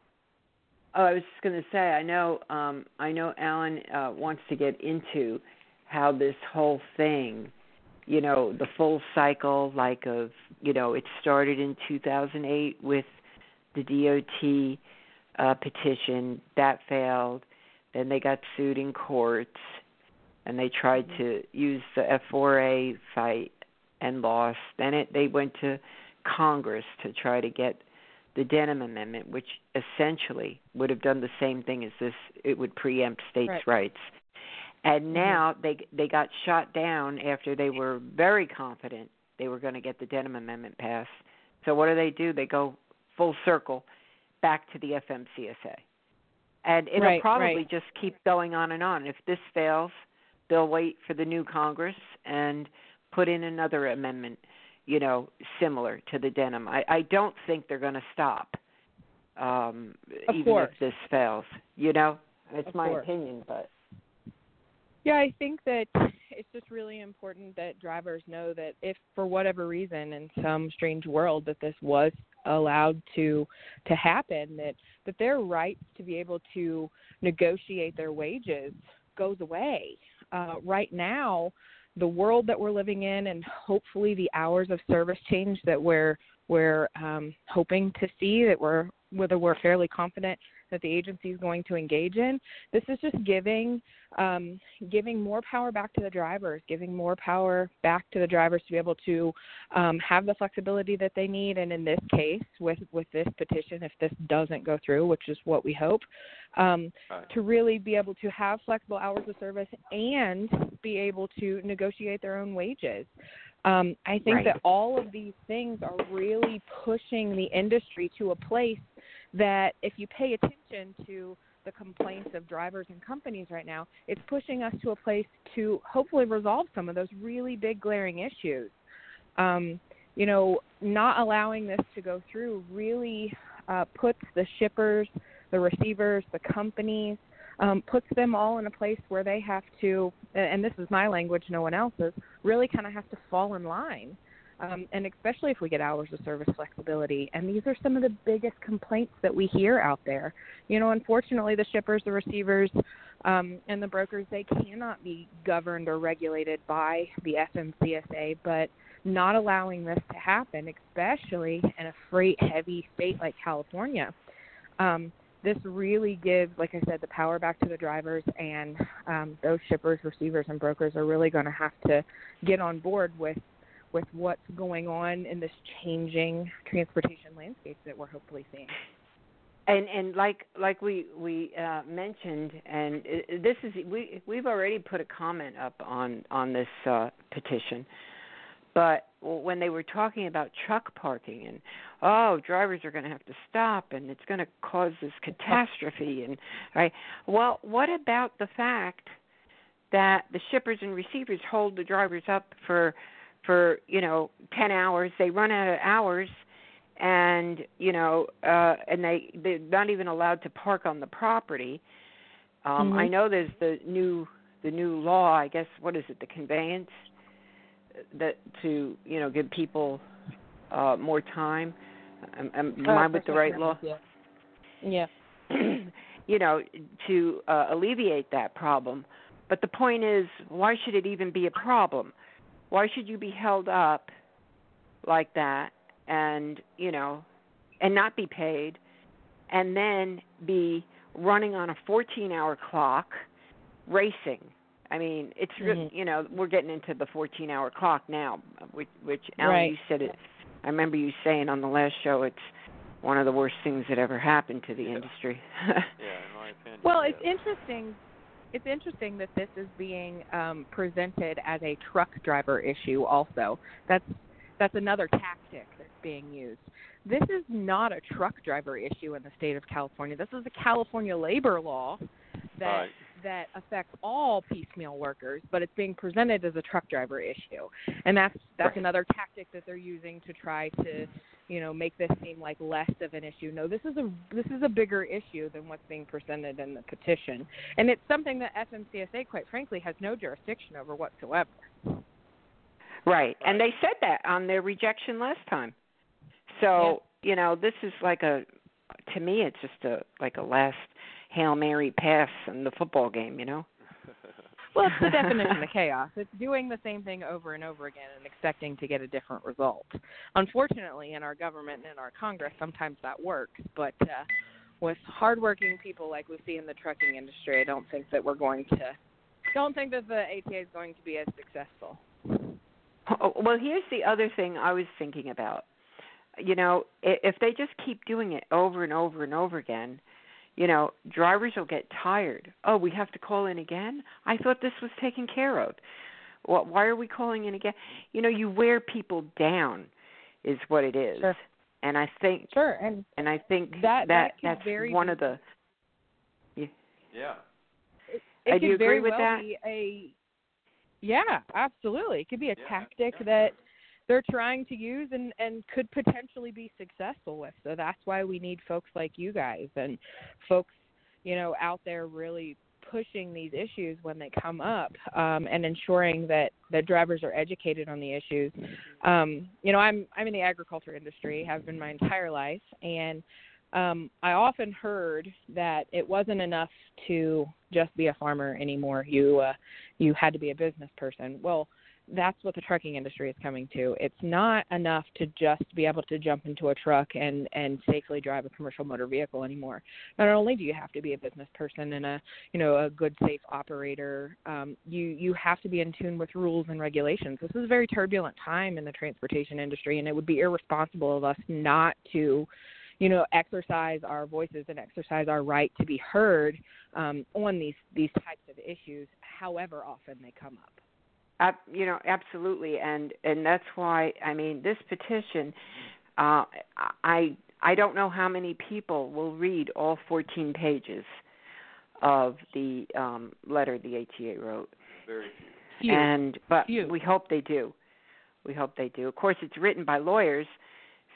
Oh, I was just going to say, I know, um, I know Alan uh, wants to get into how this whole thing, you know, the full cycle, like of, you know, it started in two thousand eight with the D O T uh, petition. That failed. Then they got sued in courts, and they tried mm-hmm. to use the F four A fight and lost. Then it, they went to Congress to try to get the Denham Amendment, which essentially would have done the same thing as this. It would preempt states' right. rights. And now they they got shot down after they were very confident they were going to get the Denham Amendment passed. So what do they do? They go full circle back to the F M C S A. And it'll right, probably right. just keep going on and on. If this fails, they'll wait for the new Congress and put in another amendment, you know, similar to the Denham. I, I don't think they're going to stop um, even course. if this fails. You know, it's of my course. opinion, but... Yeah, I think that it's just really important that drivers know that if for whatever reason in some strange world that this was allowed to to happen, that, that their rights to be able to negotiate their wages goes away. Uh, right now, the world that we're living in and hopefully the hours of service change that we're, we're um, hoping to see, that we're whether we're fairly confident that the agency is going to engage in. This is just giving um, giving more power back to the drivers, giving more power back to the drivers to be able to um, have the flexibility that they need. And in this case, with, with this petition, if this doesn't go through, which is what we hope, um, right. to really be able to have flexible hours of service and be able to negotiate their own wages. Um, I think right. that all of these things are really pushing the industry to a place that if you pay attention to the complaints of drivers and companies right now, it's pushing us to a place to hopefully resolve some of those really big glaring issues. Um, you know, not allowing this to go through really uh, puts the shippers, the receivers, the companies, Um, puts them all in a place where they have to, and this is my language, no one else's, really kind of have to fall in line. Um, and especially if we get hours of service flexibility. And these are some of the biggest complaints that we hear out there. You know, unfortunately, the shippers, the receivers, um, and the brokers, they cannot be governed or regulated by the F M C S A, but not allowing this to happen, especially in a freight-heavy state like California, um, this really gives, like I said, the power back to the drivers, and um, those shippers, receivers, and brokers are really going to have to get on board with with what's going on in this changing transportation landscape that we're hopefully seeing. And and like like we we uh, mentioned, and this is we we've already put a comment up on on this uh, petition. But when they were talking about truck parking and, oh, drivers are going to have to stop and it's going to cause this catastrophe. And right, well, what about the fact that the shippers and receivers hold the drivers up for, for you know, ten hours. They run out of hours, and, you know, uh, and they, they're not even allowed to park on the property. Um, mm-hmm. I know there's the new the new law, I guess, what is it, the conveyance, that to, you know, give people uh, more time. Am, am I with the right law? Yeah. Yeah. You know, to uh, alleviate that problem. But the point is, why should it even be a problem? Why should you be held up like that and, you know, and not be paid, and then be running on a fourteen-hour clock racing? I mean, it's, mm-hmm. you know, we're getting into the fourteen-hour clock now, which, which Alan, right. you said it. I remember you saying on the last show it's one of the worst things that ever happened to the yeah. industry. yeah, in my opinion. Well, yeah. it's interesting. It's interesting that this is being um, presented as a truck driver issue also. That's that's another tactic that's being used. This is not a truck driver issue in the state of California. This is a California labor law that right. that affects all piecemeal workers, but it's being presented as a truck driver issue. And that's that's right. another tactic that they're using to try to, you know, make this seem like less of an issue. No, this is a this is a bigger issue than what's being presented in the petition. And it's something that F M C S A, quite frankly, has no jurisdiction over whatsoever. Right. And they said that on their rejection last time. So, yeah. you know, this is like a, to me, it's just a like a last Hail Mary pass in the football game, you know? Well, it's the definition of chaos. It's doing the same thing over and over again and expecting to get a different result. Unfortunately, in our government and in our Congress, sometimes that works. But uh, with hardworking people like we see in the trucking industry, I don't think that we're going to – don't think that the A T A is going to be as successful. Oh, well, here's the other thing I was thinking about. You know, if they just keep doing it over and over and over again, you know, drivers will get tired. Oh, we have to call in again? I thought this was taken care of. Well, why are we calling in again? You know, you wear people down is what it is. Sure. And I think sure. and, and I think that, that, that that's very one of the Yeah. yeah. It, it I do agree very with well that. Be a, yeah, absolutely. It could be a yeah, tactic yeah. that they're trying to use and, and could potentially be successful with. So that's why we need folks like you guys and folks, you know, out there really pushing these issues when they come up um, and ensuring that the drivers are educated on the issues. Um, you know, I'm, I'm in the agriculture industry, have been my entire life. And um, I often heard that it wasn't enough to just be a farmer anymore. You, uh, you had to be a business person. Well, that's what the trucking industry is coming to. It's not enough to just be able to jump into a truck and, and safely drive a commercial motor vehicle anymore. Not only do you have to be a business person and a, you know, a good, safe operator, um, you, you have to be in tune with rules and regulations. This is a very turbulent time in the transportation industry, and it would be irresponsible of us not to, you know, exercise our voices and exercise our right to be heard um, on these, these types of issues, however often they come up. Uh, you know, absolutely, and, and that's why, I mean, this petition, uh, I I don't know how many people will read all fourteen pages of the um, letter the A T A wrote. Very few. And, but few. we hope they do. We hope they do. Of course, it's written by lawyers,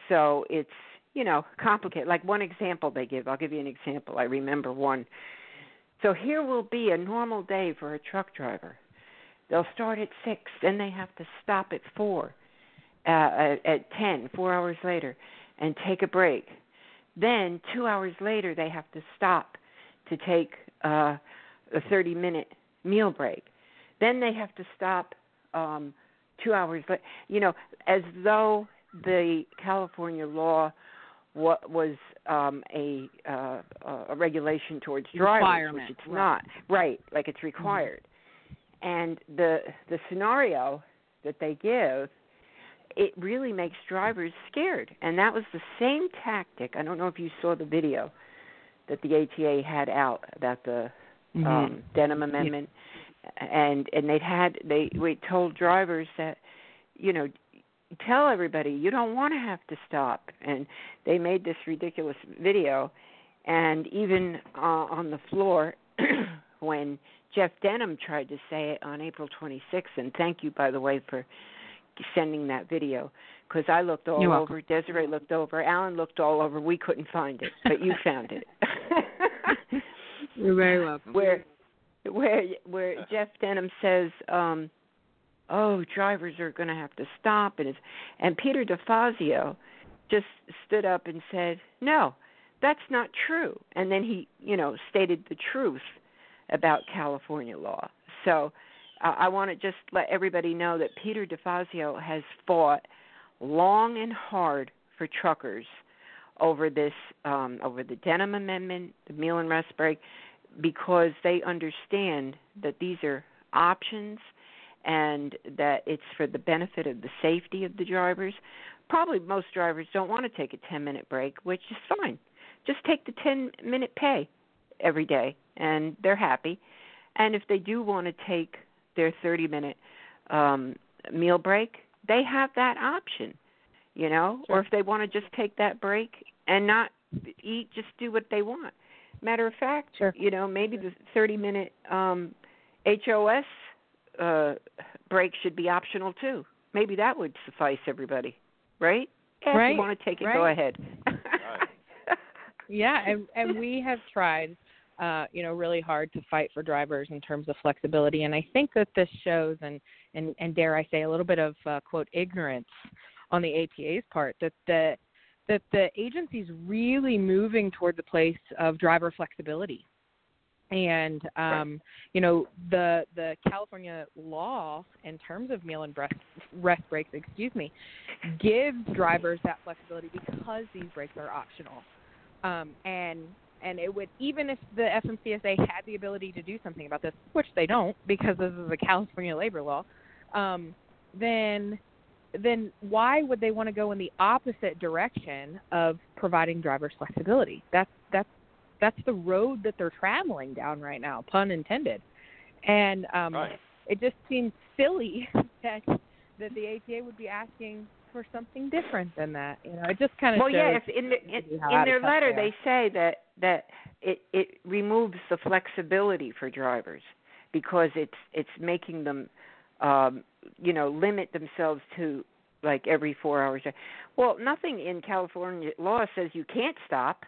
so it's, you know, complicated. Like one example they give, I'll give you an example. I remember one. So here will be a normal day for a truck driver. They'll start at six, then they have to stop at four, uh, at, at ten, four hours later, and take a break. Then two hours later, they have to stop to take uh, a thirty-minute meal break. Then they have to stop um, two hours later. You know, as though the California law wa- was um, a, uh, a regulation towards drivers, which it's right. not. Right, like it's required. Mm-hmm. And the the scenario that they give, it really makes drivers scared. And that was the same tactic. I don't know if you saw the video that the A T A had out about the mm-hmm. um, Denham Amendment, yeah. and and they'd had they we told drivers that, you know, tell everybody you don't want to have to stop. And they made this ridiculous video, and even uh, on the floor when Jeff Denham tried to say it on April twenty-sixth, and thank you, by the way, for sending that video, because I looked all You're over, welcome. Desiree looked over, Alan looked all over. We couldn't find it, but you found it. You're very welcome. Where, where, where Jeff Denham says, um, oh, drivers are going to have to stop, and it's, and Peter DeFazio just stood up and said, no, that's not true. And then he, you know, stated the truth about California law. So uh, I want to just let everybody know that Peter DeFazio has fought long and hard for truckers over this, um, over the Denham Amendment, the Meal and Rest Break, because they understand that these are options and that it's for the benefit of the safety of the drivers. Probably most drivers don't want to take a ten-minute break, which is fine. Just take the ten-minute pay every day, and they're happy. And if they do want to take their thirty-minute um, meal break, they have that option, you know. Sure. Or if they want to just take that break and not eat, just do what they want. Matter of fact, sure. you know, maybe the thirty-minute um, H O S uh, break should be optional too. Maybe that would suffice everybody, right? Yeah, right. If you want to take it, right. go ahead. Yeah, and, and we have tried, uh, you know, really hard to fight for drivers in terms of flexibility. And I think that this shows, and, and, and dare I say, a little bit of, uh, quote, ignorance on the A T A's part, that the, that the agency's really moving toward the place of driver flexibility. And, um, right. you know, the the California law in terms of meal and rest, rest breaks, excuse me, gives drivers that flexibility because these breaks are optional. Um, and and it would, even if the F M C S A had the ability to do something about this, which they don't because this is a California labor law, um, then then why would they want to go in the opposite direction of providing drivers flexibility? That's that's that's the road that they're traveling down right now, pun intended. And um, right. it just seems silly that that the A T A would be asking for something different than that, you know. It just kind of well, yeah. If in the, in, in their letter, they say that that it, it removes the flexibility for drivers because it's it's making them, um, you know, limit themselves to like every four hours. Well, nothing in California law says you can't stop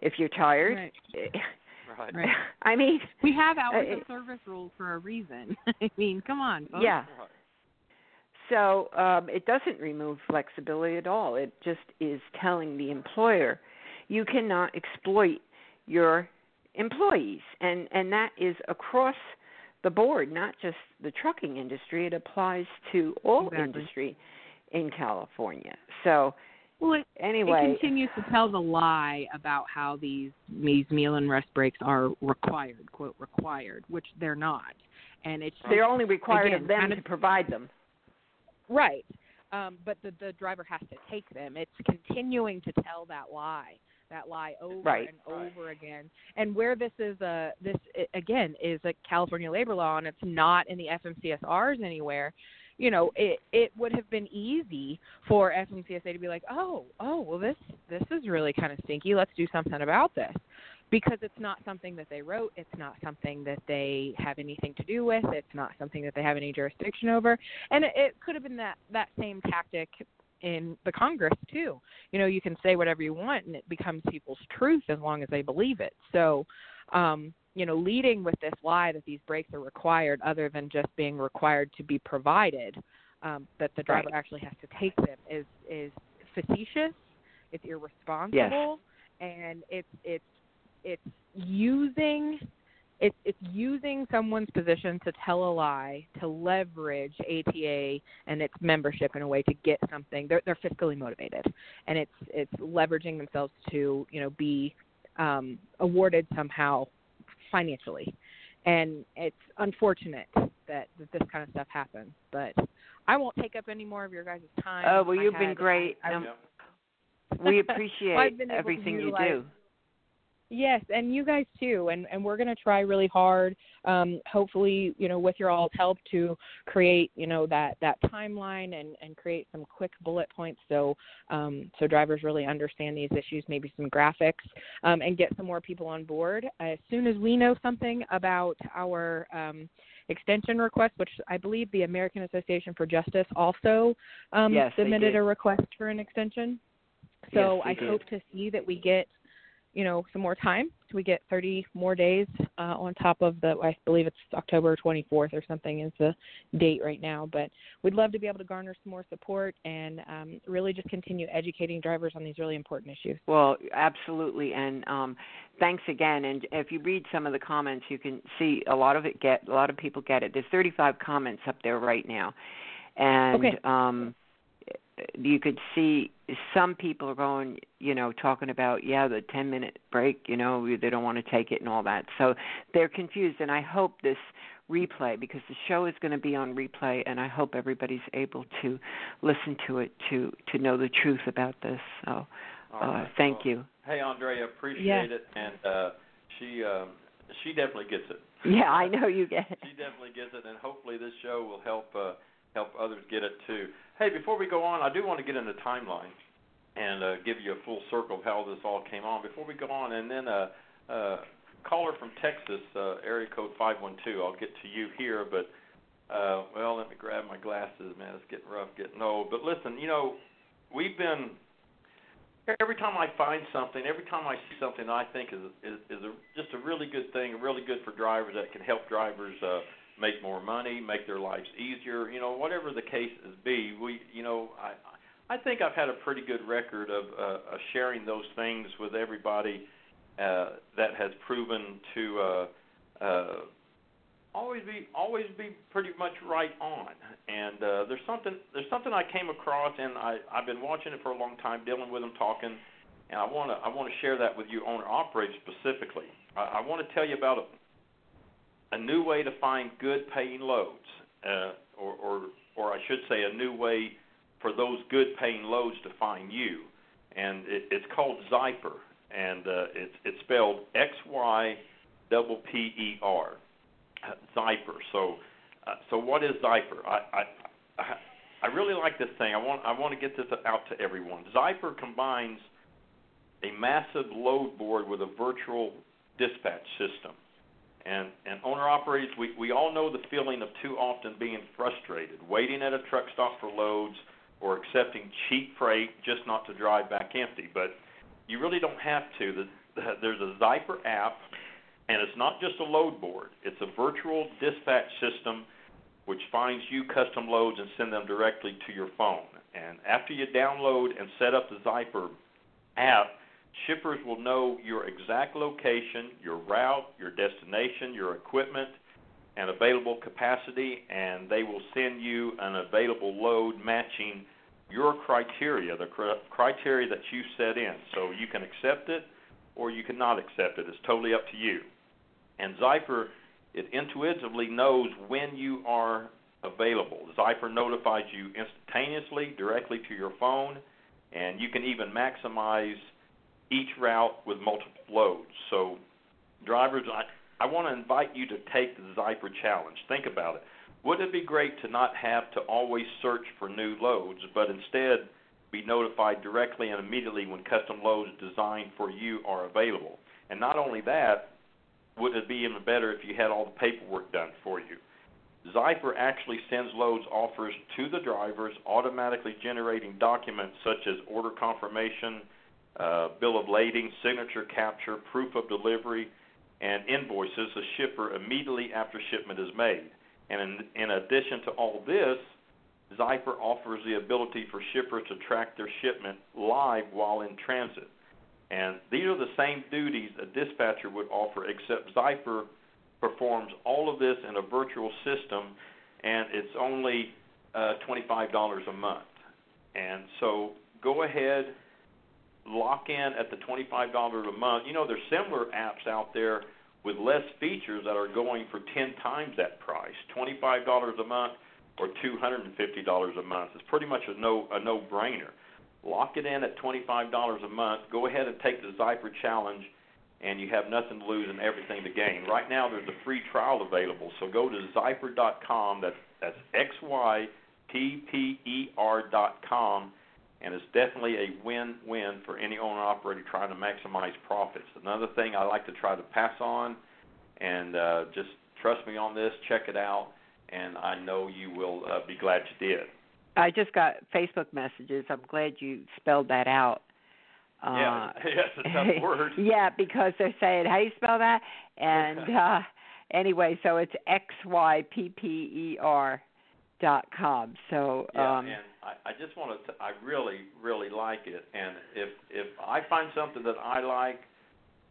if you're tired. Right. Right. I mean, we have hours uh, of service rules for a reason. I mean, come on, folks. Yeah. Right. So um, it doesn't remove flexibility at all. It just is telling the employer, you cannot exploit your employees. And, and that is across the board, not just the trucking industry. It applies to all exactly. industry in California. So well, it, anyway. It continues to tell the lie about how these, these meal and rest breaks are required, quote, required, which they're not. And it's They're just, only required again, of them kind of, to provide them. Right, um, but the, the driver has to take them. It's continuing to tell that lie, that lie over right. and over right. again. And where this is a this again is a California labor law, and it's not in the F M C S Rs anywhere. You know, it it would have been easy for F M C S A to be like, oh, oh, well this this is really kind of stinky. Let's do something about this, because it's not something that they wrote. It's not something that they have anything to do with. It's not something that they have any jurisdiction over. And it, it could have been that, that same tactic in the Congress, too. You know, you can say whatever you want, and it becomes people's truth as long as they believe it. So, um, you know, leading with this lie that these breaks are required other than just being required to be provided, um, that the driver right. actually has to take them is, is facetious, it's irresponsible, yes. and it's it's It's using it's it's using someone's position to tell a lie, to leverage A T A and its membership in a way to get something. They're they're fiscally motivated, and it's it's leveraging themselves to, you know, be um, awarded somehow financially, and it's unfortunate that, that this kind of stuff happens. But I won't take up any more of your guys' time. Oh well, you've had, been great. I, I, um, we appreciate well, everything you do. Yes, and you guys too, and, and we're going to try really hard, um, hopefully, you know, with your all's help to create, you know, that, that timeline and, and create some quick bullet points so um, so drivers really understand these issues, maybe some graphics, um, and get some more people on board. As soon as we know something about our um, extension request, which I believe the American Association for Justice also um, yes, submitted a request for an extension, so yes, I hope to see that we get, you know, some more time. So we get thirty more days uh, on top of the, I believe it's October twenty-fourth or something is the date right now. But we'd love to be able to garner some more support and um, really just continue educating drivers on these really important issues. Well, absolutely. And um, thanks again. And if you read some of the comments, you can see a lot of it get, a lot of people get it. There's thirty-five comments up there right now. And okay. um you could see some people are going, you know, talking about, yeah, the ten-minute break, you know, they don't want to take it and all that. So they're confused, and I hope this replay, because the show is going to be on replay, and I hope everybody's able to listen to it to, to know the truth about this. So uh, right. thank well, you. Hey, Andrea, appreciate yeah. it, and uh, she um, she definitely gets it. Yeah, I know you get it. She definitely gets it, and hopefully this show will help uh, help others get it too. Hey, before we go on, I do want to get in the timeline and uh, give you a full circle of how this all came on. Before we go on, and then a uh, uh, caller from Texas, uh, area code five one two, I'll get to you here, but, uh, well, let me grab my glasses, man. It's getting rough, getting old. But listen, you know, we've been, every time I find something, every time I see something I think is, is, is a, just a really good thing, really good for drivers that can help drivers uh make more money, make their lives easier, you know, whatever the cases be. We, you know, I I think I've had a pretty good record of, uh, of sharing those things with everybody uh, that has proven to uh, uh, always be always be pretty much right on. And uh, there's something there's something I came across, and I, I've been watching it for a long time, dealing with them, talking, and I want to I want to share that with you, owner operators specifically. I, I want to tell you about it. A new way to find good-paying loads, uh, or, or or I should say a new way for those good-paying loads to find you, and it, it's called Zyper, and uh, it's it's spelled X Y P P E R, Zyper. So, uh, so what is Zyper? I, I I really like this thing. I want I want to get this out to everyone. Zyper combines a massive load board with a virtual dispatch system. And, and owner-operators, we, we all know the feeling of too often being frustrated, waiting at a truck stop for loads or accepting cheap freight just not to drive back empty. But you really don't have to. There's a Zyper app, and it's not just a load board. It's a virtual dispatch system which finds you custom loads and send them directly to your phone. And after you download and set up the Zyper app, shippers will know your exact location, your route, your destination, your equipment, and available capacity, and they will send you an available load matching your criteria, the cr- criteria that you set in. So you can accept it or you cannot accept it. It's totally up to you. And Zyper, it intuitively knows when you are available. Zyper notifies you instantaneously, directly to your phone, and you can even maximize each route with multiple loads. So drivers, I, I want to invite you to take the Zyper challenge. Think about it. Wouldn't it be great to not have to always search for new loads, but instead be notified directly and immediately when custom loads designed for you are available? And not only that, would it be even better if you had all the paperwork done for you? Zyper actually sends loads offers to the drivers, automatically generating documents such as order confirmation, Uh, bill of lading, signature capture, proof of delivery, and invoices to shipper immediately after shipment is made. And in, in addition to all this, Zyper offers the ability for shippers to track their shipment live while in transit. And these are the same duties a dispatcher would offer, except Zyper performs all of this in a virtual system, and it's only uh, twenty-five dollars a month. And so go ahead, lock in at the twenty-five dollars a month. You know, there's similar apps out there with less features that are going for ten times that price, twenty-five dollars a month or two hundred fifty dollars a month. It's pretty much a no a no-brainer. Lock it in at twenty-five dollars a month. Go ahead and take the Zyper challenge and you have nothing to lose and everything to gain. Right now there's a free trial available, so go to Zyper dot com. That's, that's X Y P P E R dot com, and it's definitely a win-win for any owner-operator trying to maximize profits. Another thing I like to try to pass on, and uh, just trust me on this, check it out, and I know you will uh, be glad you did. I just got Facebook messages. I'm glad you spelled that out. Yeah, uh, yes, it's a tough word. Yeah, because they're saying, how do you spell that? And uh, anyway, so it's X Y P P E R dot com. So, yeah, um, and I, I just want to – I really, really like it. And if, if I find something that I like,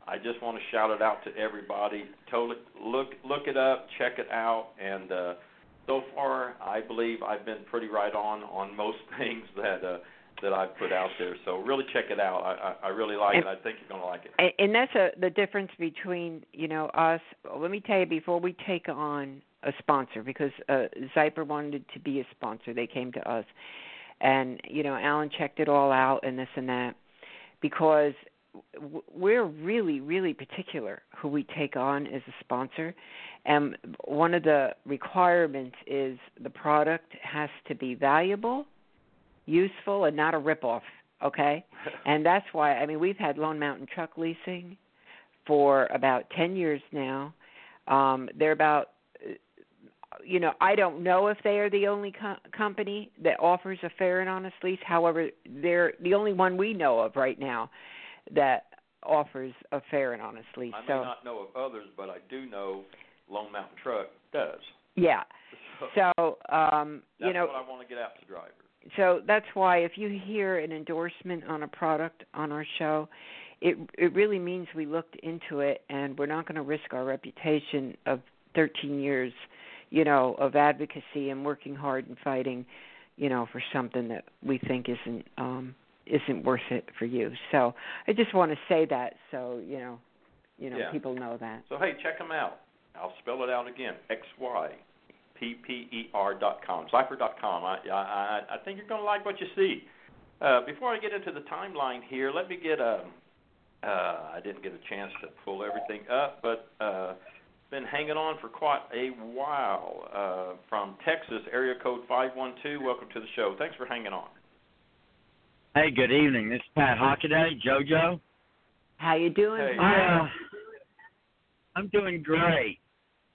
I just want to shout it out to everybody. Totally, look, look it up, check it out, and uh, – so far, I believe I've been pretty right on on most things that uh, that I've put out there. So really check it out. I, I, I really like and, it. I think you're going to like it. And that's a, the difference between, you know, us. Let me tell you, before we take on a sponsor, because uh, Zyper wanted to be a sponsor. They came to us. And, you know, Alan checked it all out and this and that, because we're really, really particular who we take on as a sponsor. And one of the requirements is the product has to be valuable, useful, and not a ripoff, okay? And that's why, I mean, we've had Lone Mountain Truck Leasing for about ten years now. Um, they're about, you know, I don't know if they are the only co- company that offers a fair and honest lease. However, they're the only one we know of right now that offers a fair and honest lease. I may so, not know of others, but I do know Lone Mountain Truck does. Yeah. So, so um, you know, that's what I want to get out to drivers. So that's why if you hear an endorsement on a product on our show, it it really means we looked into it, and we're not going to risk our reputation of thirteen years, you know, of advocacy and working hard and fighting, you know, for something that we think isn't um, isn't worth it for you. So I just want to say that, so you know, you know, yeah. People know that. So hey, check them out. I'll spell it out again. X Y P P E R dot com, Zyper dot com. I, I I think you're going to like what you see. Uh, before I get into the timeline here, let me get a. Uh, I didn't get a chance to pull everything up, but uh, been hanging on for quite a while. Uh, from Texas, area code five one two. Welcome to the show. Thanks for hanging on. Hey, good evening. This is Pat Hockaday, JoJo. How you doing? Hey. Uh, I'm doing great.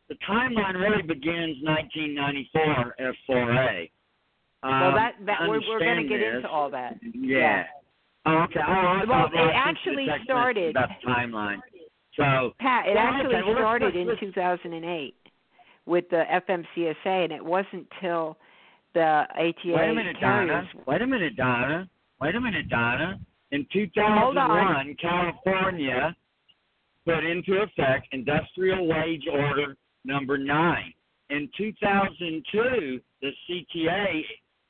The timeline really begins nineteen ninety-four F four A. Um, well, that, that we're, we're going to get this. into all that. Yeah. yeah. Oh, okay. Oh, well, it right actually started. About the timeline. So, Pat, it well, actually okay, started let's, let's, in two thousand eight with the F M C S A, and it wasn't till the A T A. Wait a minute, carriers. Donna. Wait a minute, Donna. Wait a minute, Donna. In two thousand one, California put into effect Industrial Wage Order Number nine. In two thousand two, the C T A,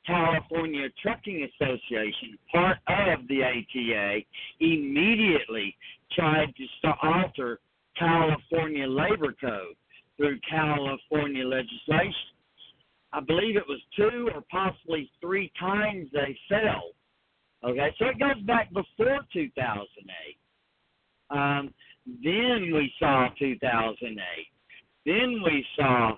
California Trucking Association, part of the A T A, immediately tried to alter California labor code through California legislation. I believe it was two or possibly three times they failed. Okay, so it goes back before two thousand eight. Um, Then we saw two thousand eight. Then we saw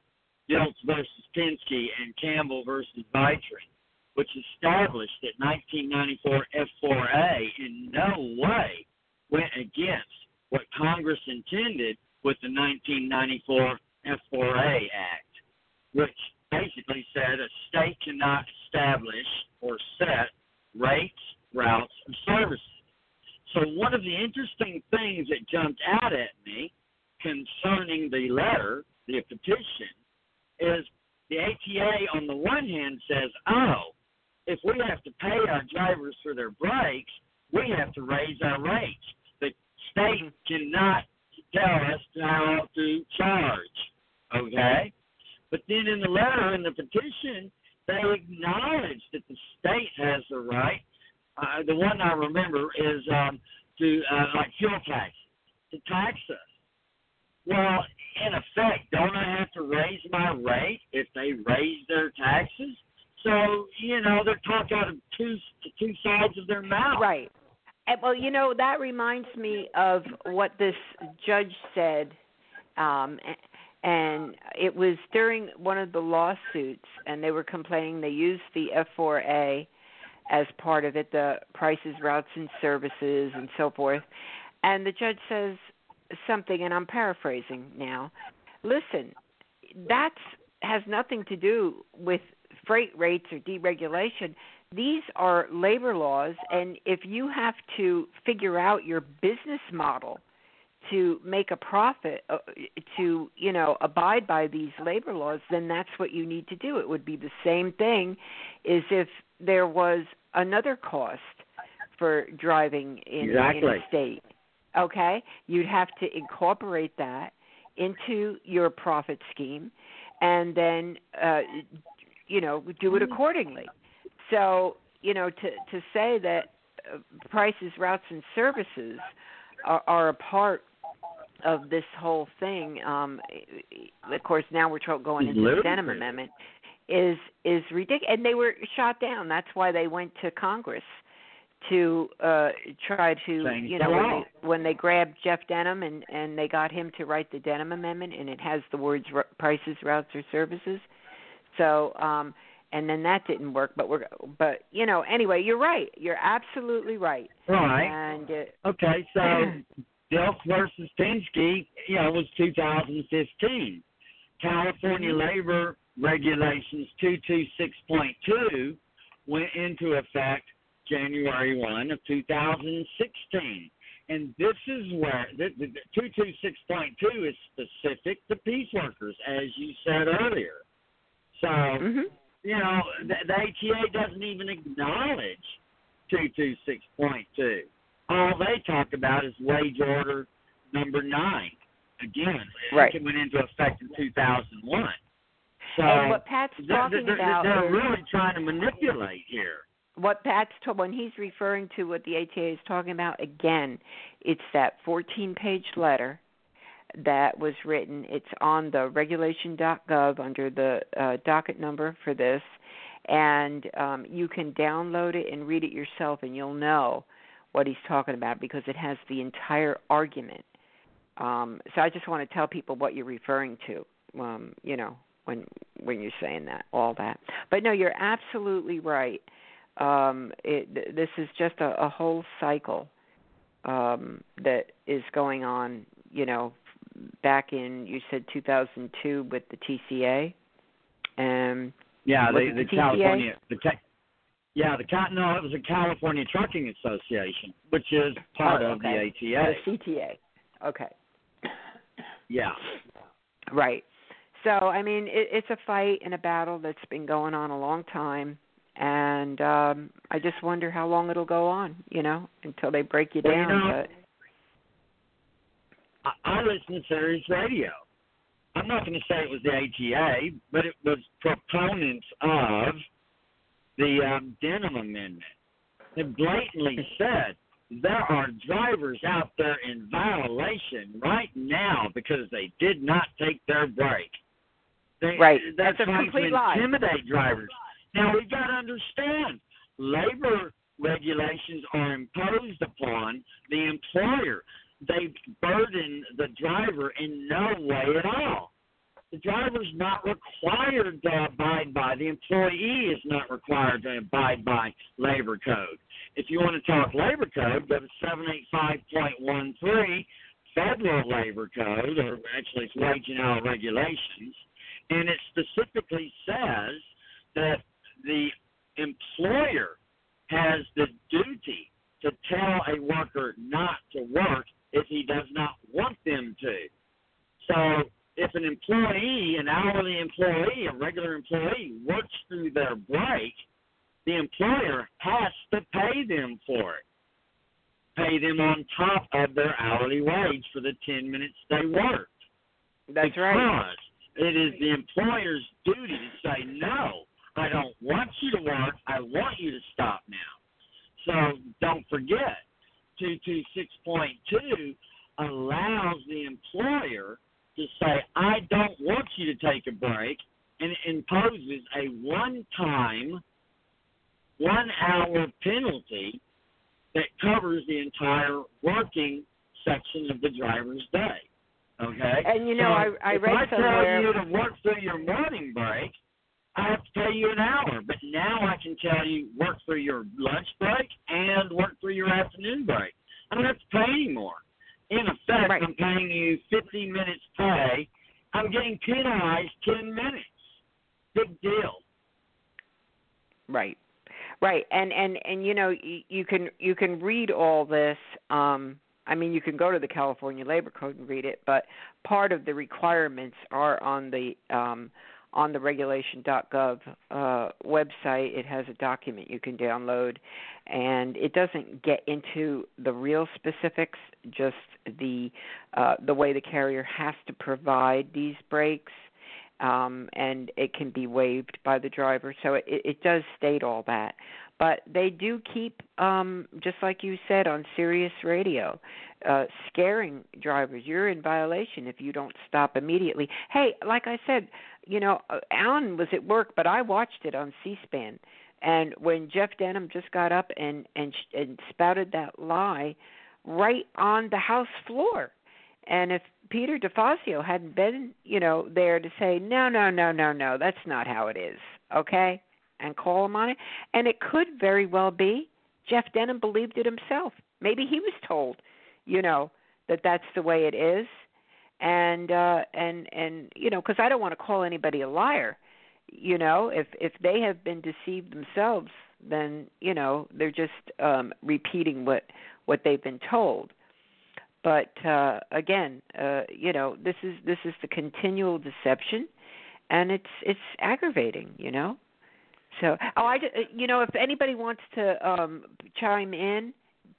Diltz versus Penske and Campbell versus Vitran, which established that nineteen ninety-four F four A in no way went against what Congress intended with the nineteen ninety-four F four A Act, which basically said a state cannot establish or set rates, routes, or services. So one of the interesting things that jumped out at me concerning the letter, the petition, is the A T A on the one hand says, oh, if we have to pay our drivers for their breaks, we have to raise our rates. The state cannot tell us how to charge, okay? But then in the letter, in the petition, they acknowledge that the state has the right. Uh, the one I remember is um, to, uh, like, fuel tax, to tax us. Well, in effect, don't I have to raise my rate if they raise their taxes? So, you know, they're talking out of two, two sides of their mouth. Right. And, well, you know, that reminds me of what this judge said, um, and it was during one of the lawsuits, and they were complaining they used the F four A as part of it, the prices, routes, and services, and so forth. And the judge says something, and I'm paraphrasing now. Listen, that has nothing to do with freight rates or deregulation. These are labor laws, and if you have to figure out your business model to make a profit, uh, to, you know, abide by these labor laws, then that's what you need to do. It would be the same thing as if there was another cost for driving in, exactly. in a state. Okay? You'd have to incorporate that into your profit scheme and then, uh, you know, do it accordingly. So, you know, to, to say that prices, routes, and services are, are a part of this whole thing, um, of course, now we're going into the Denham Amendment, is is ridiculous. And they were shot down. That's why they went to Congress to uh, try to, Thanks you know, when they, when they grabbed Jeff Denham and, and they got him to write the Denham Amendment, and it has the words r- prices, routes, or services. So, um and then that didn't work, but we're, but you know, anyway, you're right. You're absolutely right. Right. And uh, okay, so Delft versus Penske, you know, was two thousand fifteen. California Labor Regulations two two six point two went into effect January first of two thousand sixteen, and this is where the, the, the two two six point two is specific to piece workers, as you said earlier. So. Mm-hmm. You know, the, the A T A doesn't even acknowledge two two six point two. All they talk about is wage order number nine. Again, right. It went into effect in two thousand one. So and what Pat's th- talking th- about... They're really trying to manipulate here. What Pat's... T- when he's referring to what the A T A is talking about, again, it's that fourteen-page letter that was written. It's on the regulation dot gov under the uh, docket number for this, and um, you can download it and read it yourself, and you'll know what he's talking about because it has the entire argument. Um, so I just want to tell people what you're referring to, um, you know, when when you're saying that, all that. But no, you're absolutely right. Um, it, this is just a, a whole cycle um, that is going on, you know, back in, you said two thousand two with the T C A, um, yeah, they, the, the T C A? California, the yeah, the no, it was the California Trucking Association, which is part oh, okay. of the A T A. The C T A, okay, yeah, right. So I mean, it, it's a fight and a battle that's been going on a long time, and um, I just wonder how long it'll go on, you know, until they break you well, down. You know, but, I listened to Sirius Radio. I'm not going to say it was the A T A, but it was proponents of the um, Denham Amendment. It blatantly said there are drivers out there in violation right now because they did not take their break. They, right. That's, that's a complete lie. Intimidate drivers. Now, we've got to understand, labor regulations are imposed upon the employer. They burden the driver in no way at all. The driver's not required to abide by, the employee is not required to abide by labor code. If you want to talk labor code, go to seven eighty-five point one three, federal labor code, or actually it's wage and hour regulations, and it specifically says that the employer has the duty to tell a worker not to work if he does not want them to. So if an employee, an hourly employee, a regular employee, works through their break, the employer has to pay them for it, pay them on top of their hourly wage for the ten minutes they worked. That's because right. Because it is the employer's duty to say, no, I don't want you to work. I want you to stop now. So don't forget, two two six point two allows the employer to say, I don't want you to take a break, and it imposes a one-time, one-hour penalty that covers the entire working section of the driver's day. Okay? And, you know, so I, I read somewhere. If I tell you to work through your morning break, I have to pay you an hour. But now I can tell you work through your lunch break and work through your afternoon break. I don't have to pay anymore. In effect, right. I'm paying you fifty minutes pay. I'm getting penalized ten minutes. Big deal. Right. Right. And, and, and you know, you, you can you can read all this. Um, I mean, you can go to the California Labor Code and read it, but part of the requirements are on the um, on the regulation dot gov uh, website. It has a document you can download, and it doesn't get into the real specifics, just the uh, the way the carrier has to provide these breaks. Um, and it can be waived by the driver. So it, it does state all that. But they do keep, um, just like you said on Sirius Radio, uh, scaring drivers. You're in violation if you don't stop immediately. Hey, like I said, you know, Alan was at work, but I watched it on C SPAN. And when Jeff Denham just got up and, and, and spouted that lie right on the House floor. And if Peter DeFazio hadn't been, you know, there to say, no, no, no, no, no, that's not how it is, okay, and call him on it. And it could very well be Jeff Denham believed it himself. Maybe he was told, you know, that that's the way it is. And, uh, and and you know, because I don't want to call anybody a liar, you know. If, if they have been deceived themselves, then, you know, they're just um, repeating what, what they've been told. But, uh, again, uh, you know, this is this is the continual deception, and it's it's aggravating, you know. So, oh, I, you know, if anybody wants to um, chime in,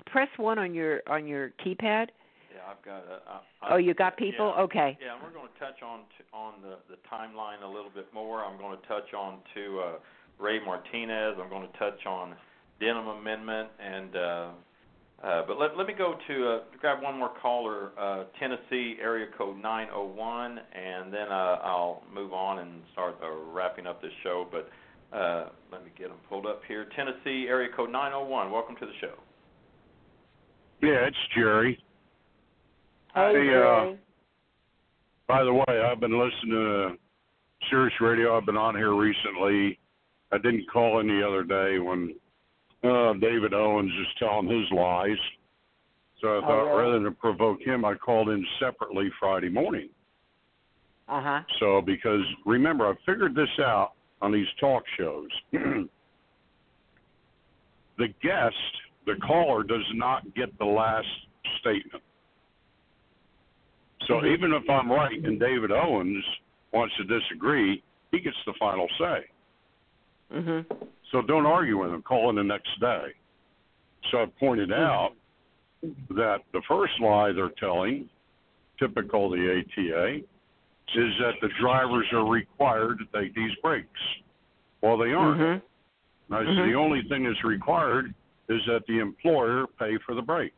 press one on your on your keypad. Yeah, I've got a. I, I, oh, you got people? Yeah, okay. Yeah, and we're going to touch on to, on the, the timeline a little bit more. I'm going to touch on to uh, Ray Martinez. I'm going to touch on Denham Amendment and. Uh, Uh, but let, let me go to uh, grab one more caller, uh, Tennessee area code nine oh one, and then uh, I'll move on and start uh, wrapping up this show. But uh, let me get them pulled up here. Tennessee area code nine oh one, welcome to the show. Yeah, it's Jerry. Hi, hey, Jerry. Uh, by the way, I've been listening to Sirius Radio. I've been on here recently. I didn't call in the other day when... Uh, David Owens is telling his lies. So I thought oh, really? rather than provoke him, I called in separately Friday morning. Uh-huh. So because, remember, I figured this out on these talk shows. The guest, the caller, does not get the last statement. So mm-hmm. even if I'm right and David Owens wants to disagree, he gets the final say. Mm-hmm. So don't argue with them. Call in the next day. So I pointed out that the first lie they're telling, typical of the A T A, is that the drivers are required to take these breaks. Well, they aren't. Mm-hmm. I said, mm-hmm. the only thing that's required is that the employer pay for the break.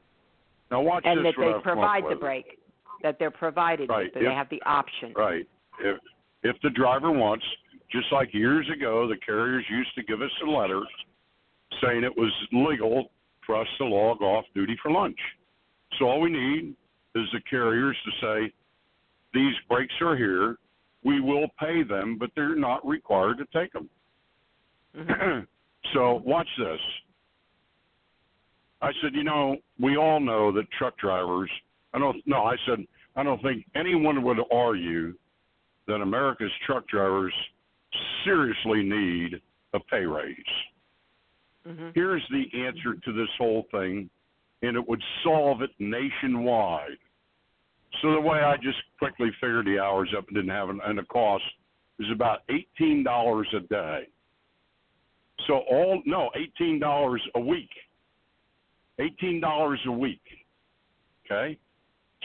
Now watch and this. And that they provide the break. That they're provided right. with, that if, they have the option. Right. If, if the driver wants... Just like years ago, the carriers used to give us a letter saying it was legal for us to log off duty for lunch. So all we need is the carriers to say, these breaks are here. We will pay them, but they're not required to take them. Mm-hmm. So watch this. I said, you know, we all know that truck drivers, I don't, no, I said, I don't think anyone would argue that America's truck drivers seriously need a pay raise. Mm-hmm. Here's the answer to this whole thing, and it would solve it nationwide. So the way I just quickly figured the hours up and didn't have an, and the cost is about eighteen dollars a day. So all, no, eighteen dollars a week. eighteen dollars a week, okay?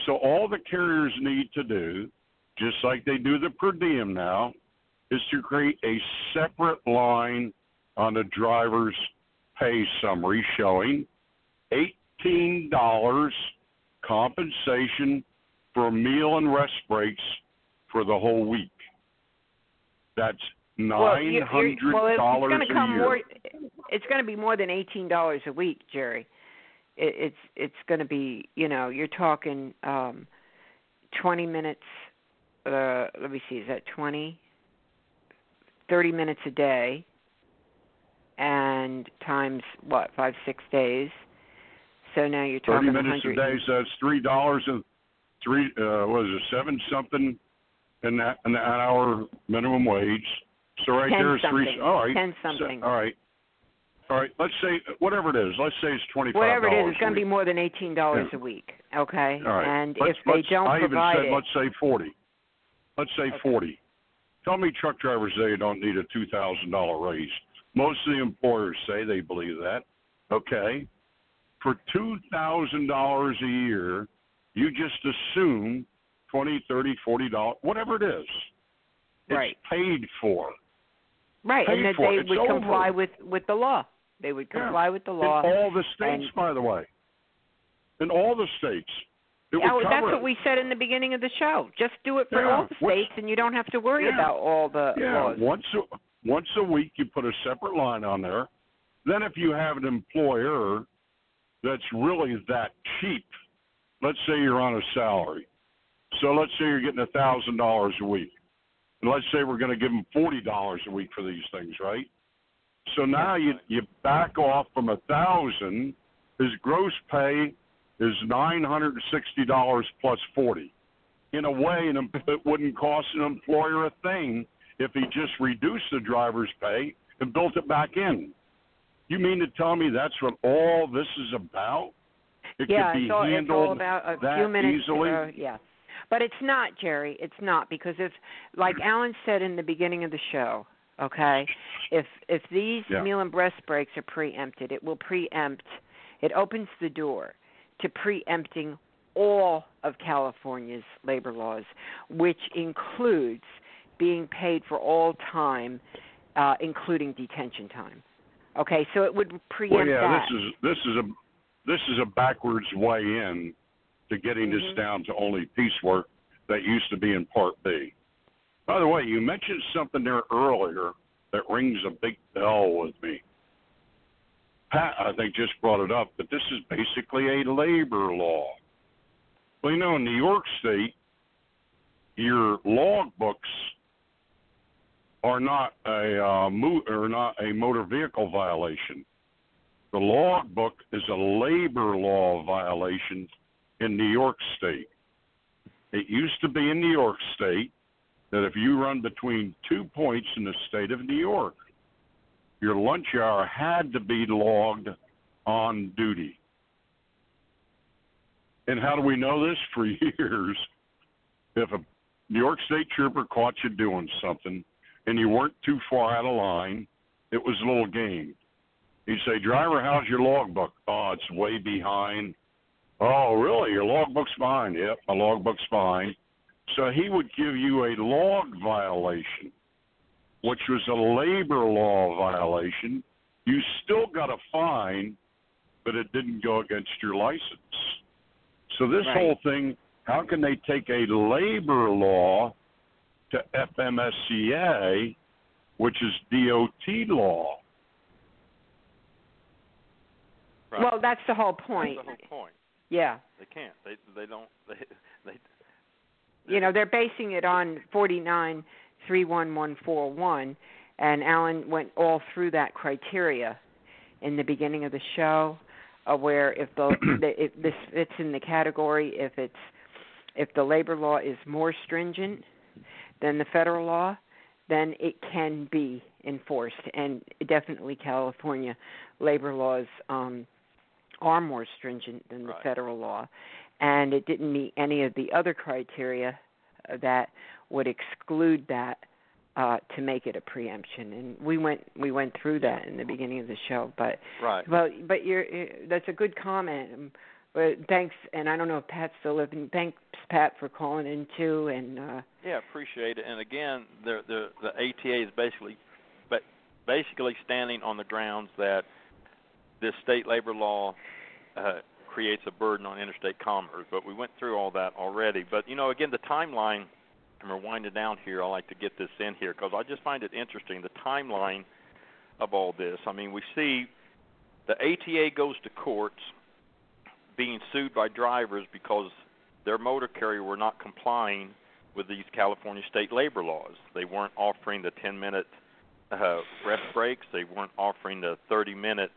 So all the carriers need to do, just like they do the per diem now, is to create a separate line on the driver's pay summary showing eighteen dollars compensation for meal and rest breaks for the whole week. That's nine hundred dollars well, you're, you're, well, it's gonna come a year. More, it's going to be more than eighteen dollars a week, Jerry. it, it's it's going to be, you know, you're talking um, twenty minutes. Uh, let me see, is that twenty? thirty minutes a day, and times what, five, six days. So now you're talking thirty minutes a day, so it's three dollars and three. Uh, what is it, seven something, in that an hour minimum wage. So right there is three. All right, ten something. So, all right, all right. Let's say whatever it is. Let's say it's twenty-five dollars. Whatever it is, it's going to be more than eighteen dollars yeah. a week. Okay. All right. And let's, if let's, they don't I provide even said, it, let's say forty. Let's say okay. forty. Tell me truck drivers say they don't need a two thousand dollars raise. Most of the employers say they believe that. Okay. For two thousand dollars a year, you just assume twenty, thirty, forty dollars, whatever it is. It's right. paid for. Right. Paid and that they it. would it's comply over. with with the law. They would comply yeah. with the law. In all the states, and, by the way. In all the states. Oh, that's what it. we said in the beginning of the show. Just do it for yeah. all the states, and you don't have to worry yeah. about all the yeah. laws. Once a, once a week, you put a separate line on there. Then if you have an employer that's really that cheap, let's say you're on a salary. So let's say you're getting one thousand dollars a week. And let's say we're going to give them forty dollars a week for these things, right? So now you, you back off from one thousand dollars. His gross pay is nine hundred sixty dollars plus forty. In a way, it wouldn't cost an employer a thing if he just reduced the driver's pay and built it back in. You mean to tell me that's what all this is about? It yeah, could be it's all, handled it's all about a that few minutes, easily? Uh, yeah. But it's not, Jerry. It's not, because if, like Alan said in the beginning of the show, okay, if, if these yeah. meal and rest breaks are preempted, it will preempt, it opens the door to preempting all of California's labor laws, which includes being paid for all time, uh, including detention time. Okay, so it would preempt well, yeah, that. This is this is a this is a backwards way in to getting mm-hmm. this down to only piecework that used to be in Part B. By the way, you mentioned something there earlier that rings a big bell with me. Pat, I think, just brought it up, but this is basically a labor law. Well, you know, in New York State, your log books are not a uh, mo- or not a motor vehicle violation. The log book is a labor law violation in New York State. It used to be in New York State that if you run between two points in the state of New York, your lunch hour had to be logged on duty. And how do we know this? For years, if a New York State trooper caught you doing something and you weren't too far out of line, it was a little game. He'd say, "Driver, how's your logbook?" "Oh, it's way behind." "Oh, really? Your logbook's behind?" "Yep, my logbook's behind." So he would give you a log violation, which was a labor law violation. You still got a fine, but it didn't go against your license. So this right. whole thing, how can they take a labor law to F M S C S A, which is D O T law? Right. Well, that's the whole point. That's the whole point. Yeah. They can't. They they don't. They, they, they You know, they're basing it on forty-nine three one one four one, and Alan went all through that criteria in the beginning of the show, uh, where if the, the if this fits in the category, if it's if the labor law is more stringent than the federal law, then it can be enforced. And definitely, California labor laws um, are more stringent than the right. federal law, and it didn't meet any of the other criteria that would exclude that uh, to make it a preemption, and we went we went through that in the beginning of the show. But right, well, but you're, that's a good comment. But thanks, and I don't know if Pat's still living. Thanks, Pat, for calling in too. And uh, yeah, appreciate it. And again, the the, the A T A is basically, but basically standing on the grounds that this state labor law Uh, creates a burden on interstate commerce, but we went through all that already. But, you know, again, the timeline, and we're winding down here, I like to get this in here because I just find it interesting, the timeline of all this. I mean, we see the A T A goes to courts being sued by drivers because their motor carrier were not complying with these California state labor laws. They weren't offering the ten-minute uh, rest breaks. They weren't offering the thirty-minute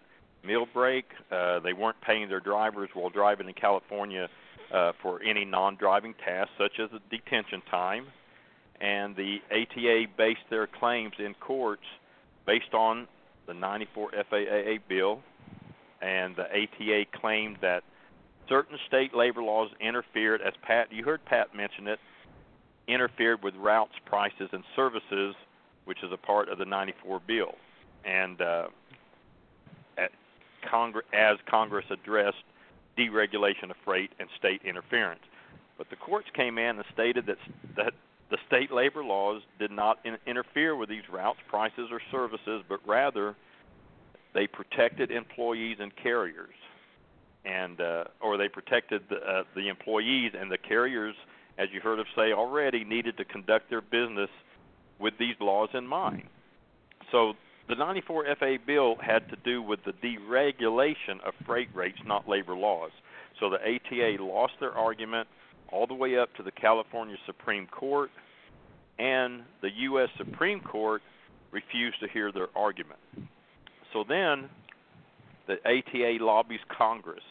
meal break. Uh, they weren't paying their drivers while driving in California uh, for any non-driving tasks, such as a detention time. And the A T A based their claims in courts based on the ninety-four F A A bill, and the A T A claimed that certain state labor laws interfered, as Pat, you heard Pat mention it, interfered with routes, prices, and services, which is a part of the ninety-four bill. And uh, at Congre- as Congress addressed deregulation of freight and state interference. But the courts came in and stated that, that the state labor laws did not in- interfere with these routes, prices, or services, but rather they protected employees and carriers. And uh, or they protected the, uh, the employees, and the carriers, as you heard of say already, needed to conduct their business with these laws in mind. So the ninety-four F A A bill had to do with the deregulation of freight rates, not labor laws. So the A T A lost their argument all the way up to the California Supreme Court, and the U S Supreme Court refused to hear their argument. So then the A T A lobbies Congress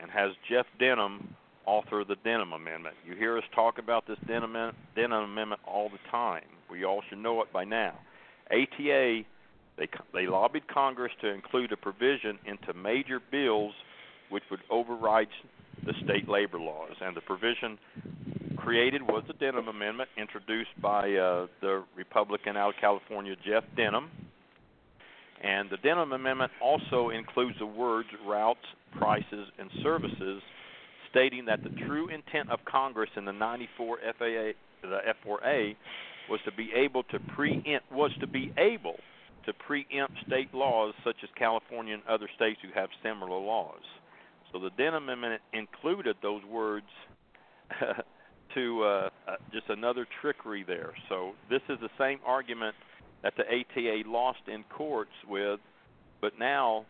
and has Jeff Denham author the Denham Amendment. You hear us talk about this Denham, Denham Amendment all the time. We all should know it by now. A T A, they, they lobbied Congress to include a provision into major bills which would override the state labor laws. And the provision created was the Denham Amendment, introduced by uh, the Republican out of California, Jeff Denham. And the Denham Amendment also includes the words routes, prices, and services, stating that the true intent of Congress in the ninety-four F A A, the F four A, was to be able to preempt was to be able to preempt state laws such as California and other states who have similar laws. So the Denham Amendment included those words to uh, just another trickery there. So this is the same argument that the A T A lost in courts with, but now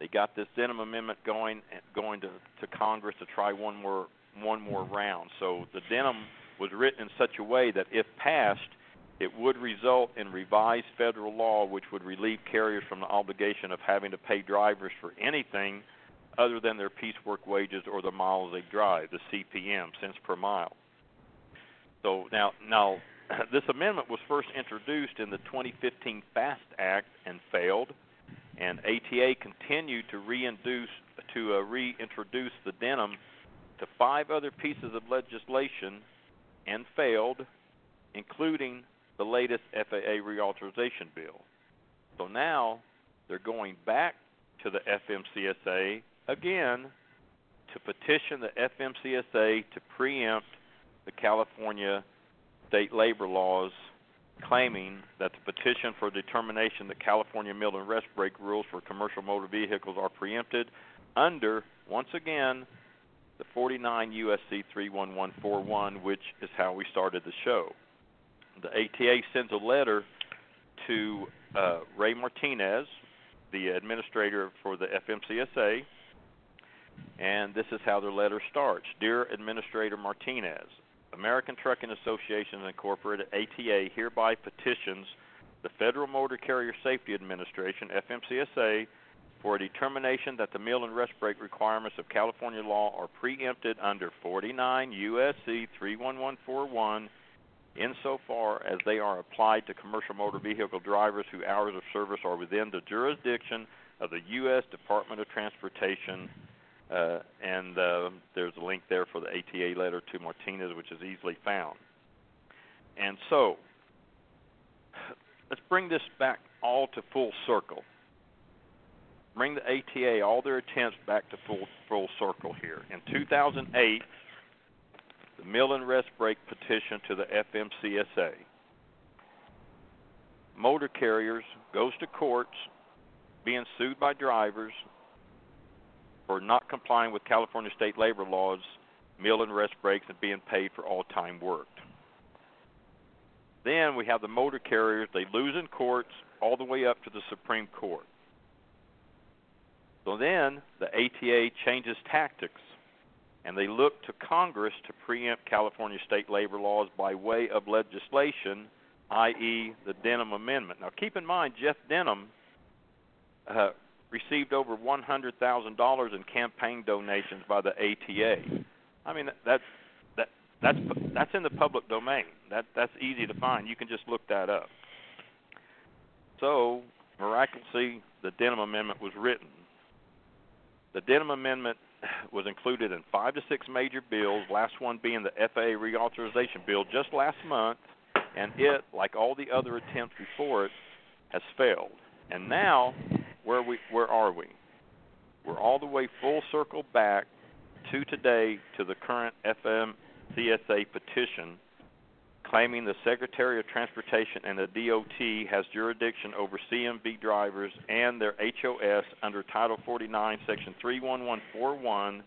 they got this Denham Amendment going going to, to Congress to try one more one more round. So the Denham was written in such a way that if passed, it would result in revised federal law, which would relieve carriers from the obligation of having to pay drivers for anything other than their piecework wages or the miles they drive, the C P M, cents per mile. So now now. This amendment was first introduced in the twenty fifteen FAST Act and failed, and A T A continued to, reinduce, to uh, reintroduce the Denham to five other pieces of legislation and failed, including the latest F A A reauthorization bill. So now they're going back to the F M C S A again to petition the F M C S A to preempt the California state labor laws, claiming that the petition for determination that California Meal and Rest Break rules for commercial motor vehicles are preempted under, once again, the forty-nine U S C three eleven forty-one, which is how we started the show. The A T A sends a letter to uh, Ray Martinez, the administrator for the F M C S A, and this is how their letter starts. Dear Administrator Martinez, American Trucking Association Incorporated, A T A, hereby petitions the Federal Motor Carrier Safety Administration, F M C S A, for a determination that the meal and rest break requirements of California law are preempted under forty-nine U S C three eleven forty-one insofar as they are applied to commercial motor vehicle drivers whose hours of service are within the jurisdiction of the U S Department of Transportation. Uh, and uh, there's a link there for the A T A letter to Martinez, which is easily found. And so let's bring this back all to full circle. Bring the A T A, all their attempts, back to full, full circle here. In two thousand eight, the Meal and Rest Break petition to the F M C S A. Motor carriers goes to courts, being sued by drivers for not complying with California state labor laws, meal and rest breaks, and being paid for all time worked. Then we have the motor carriers. They lose in courts all the way up to the Supreme Court. So then the A T A changes tactics, and they look to Congress to preempt California state labor laws by way of legislation, that is the Denham Amendment. Now, keep in mind, Jeff Denham uh, received over one hundred thousand dollars in campaign donations by the A T A. I mean, that's that that's that's in the public domain. That that's easy to find. You can just look that up. So, miraculously, the Denham Amendment was written. The Denham Amendment was included in five to six major bills, last one being the F A A reauthorization bill just last month, and it, like all the other attempts before it, has failed. And now, where we where are we? We're all the way full circle back to today, to the current F M C S A petition claiming the Secretary of Transportation and the D O T has jurisdiction over C M V drivers and their H O S under Title forty-nine, Section three one one four one,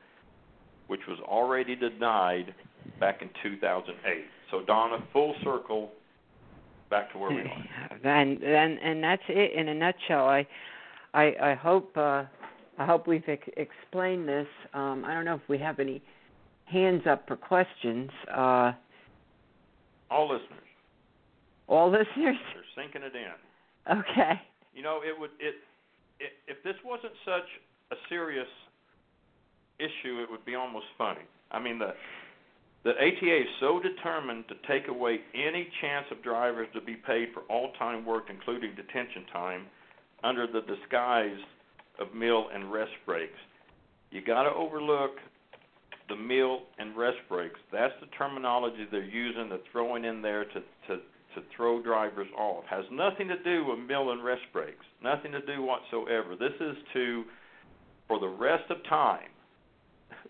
which was already denied back in two thousand eight. So, Donna, full circle back to where we are. And and, and that's it in a nutshell. I I, I hope uh, I hope we've ex- explained this. Um, I don't know if we have any hands up for questions. Uh, All listeners. All listeners? They're sinking it in. Okay. You know, it would it, it if this wasn't such a serious issue, it would be almost funny. I mean, the the A T A is so determined to take away any chance of drivers to be paid for all time worked, including detention time, under the disguise of meal and rest breaks. You got to overlook the meal and rest breaks. That's the terminology they're using, they're throwing in there to, to, to throw drivers off. Has nothing to do with meal and rest breaks, nothing to do whatsoever. This is to, for the rest of time,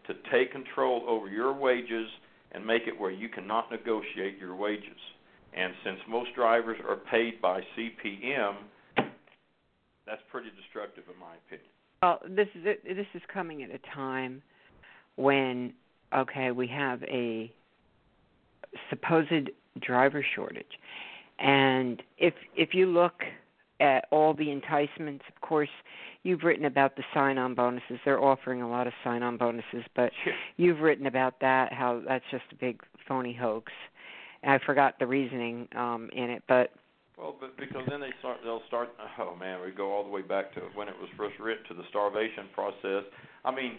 to take control over your wages and make it where you cannot negotiate your wages. And since most drivers are paid by C P M, that's pretty destructive in my opinion. Well, this is, this is coming at a time when, okay, we have a supposed driver shortage. And if if you look at all the enticements, of course, you've written about the sign-on bonuses. They're offering a lot of sign-on bonuses, but you've written about that, how that's just a big phony hoax. And I forgot the reasoning um, in it, but... Well, but because then they start, they'll start, oh, man, we go all the way back to when it was first written, to the starvation process. I mean...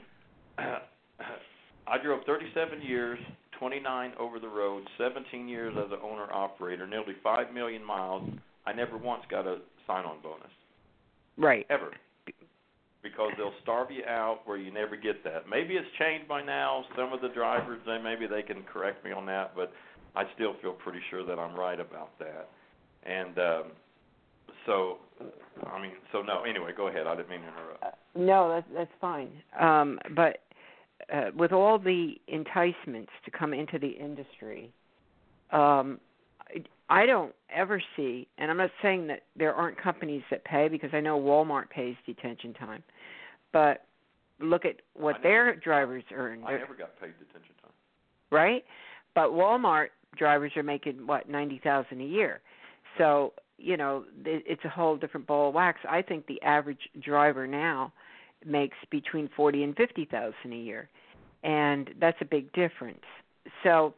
I drove thirty-seven years, twenty-nine over the road, seventeen years as an owner-operator, nearly five million miles. I never once got a sign-on bonus. Right. Ever. Because they'll starve you out where you never get that. Maybe it's changed by now. Some of the drivers, they maybe they can correct me on that, but I still feel pretty sure that I'm right about that. And um, so, I mean, so no, anyway, go ahead. I didn't mean to interrupt. Uh, no, that's, that's fine. Um, but... Uh, with all the enticements to come into the industry, um, I, I don't ever see, and I'm not saying that there aren't companies that pay, because I know Walmart pays detention time, but look at what never, their drivers earn. I never got paid detention time. Right? But Walmart drivers are making, what, ninety thousand dollars a year. So, you know, it, it's a whole different ball of wax. I think the average driver now makes between forty and fifty thousand a year, and that's a big difference. So,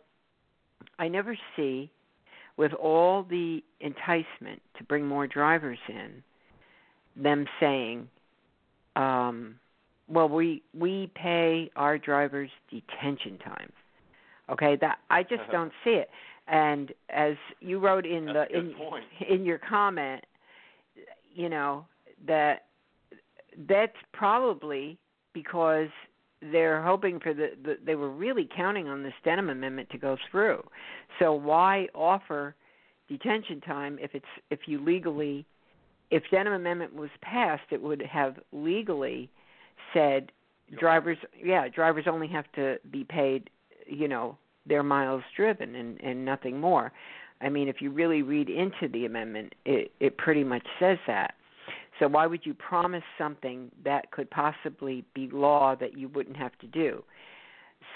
I never see, with all the enticement to bring more drivers in, them saying, um, "Well, we we pay our drivers detention time." Okay, that I just uh-huh. don't see it. And as you wrote in that's the in, in your comment, you know that. That's probably because they're hoping for the, the – they were really counting on this Denham Amendment to go through. So why offer detention time if it's if you legally – if Denham Amendment was passed, it would have legally said drivers – yeah, drivers only have to be paid, you know, their miles driven and, and nothing more. I mean, if you really read into the amendment, it, it pretty much says that. So why would you promise something that could possibly be law that you wouldn't have to do?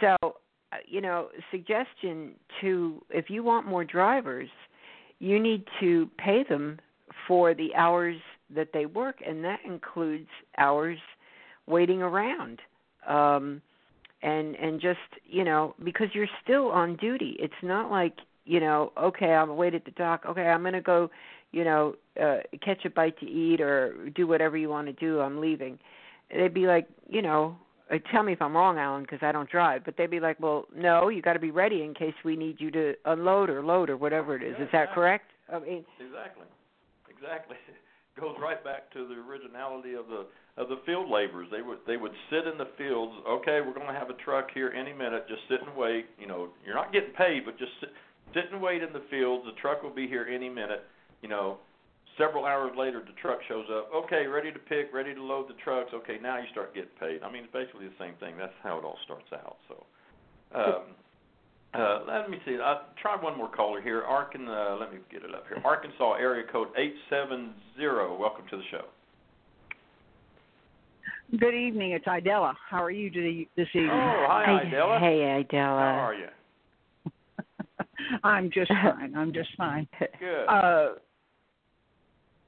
So, you know, suggestion to, if you want more drivers, you need to pay them for the hours that they work, and that includes hours waiting around, um, and and just, you know, because you're still on duty. It's not like, you know, okay, I'm wait at the dock. Okay, I'm going to go, you know, uh, catch a bite to eat or do whatever you want to do. I'm leaving. They'd be like, you know, tell me if I'm wrong, Alan, because I don't drive. But they'd be like, well, no, you got to be ready in case we need you to unload or load or whatever it is. Yeah, is that exactly. correct? I mean, exactly, exactly. It goes right back to the originality of the of the field laborers. They would they would sit in the fields. Okay, we're going to have a truck here any minute. Just sit and wait. You know, you're not getting paid, but just sit, sit and wait in the fields. The truck will be here any minute. You know, several hours later, the truck shows up. Okay, ready to pick, ready to load the trucks. Okay, now you start getting paid. I mean, it's basically the same thing. That's how it all starts out. So, um, uh, let me see. I tried one more caller here. Arkan, uh, let me get it up here. Arkansas area code eight seven zero. Welcome to the show. Good evening. It's Idella. How are you this evening? Oh, hi, Idella. Hey, Idella. How are you? I'm just fine. I'm just fine. Good. Uh,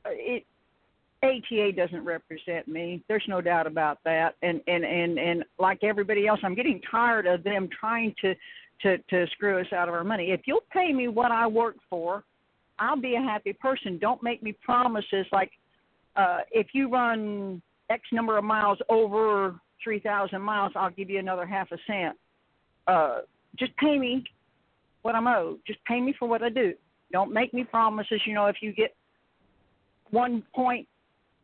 It, A T A doesn't represent me. There's no doubt about that. And, and, and, and like everybody else, I'm getting tired of them trying to, to, to screw us out of our money. If you'll pay me what I work for, I'll be a happy person. Don't make me promises like uh, if you run X number of miles over three thousand miles, I'll give you another half a cent. Uh, just pay me what I'm owed. Just pay me for what I do. Don't make me promises, you know, if you get one point,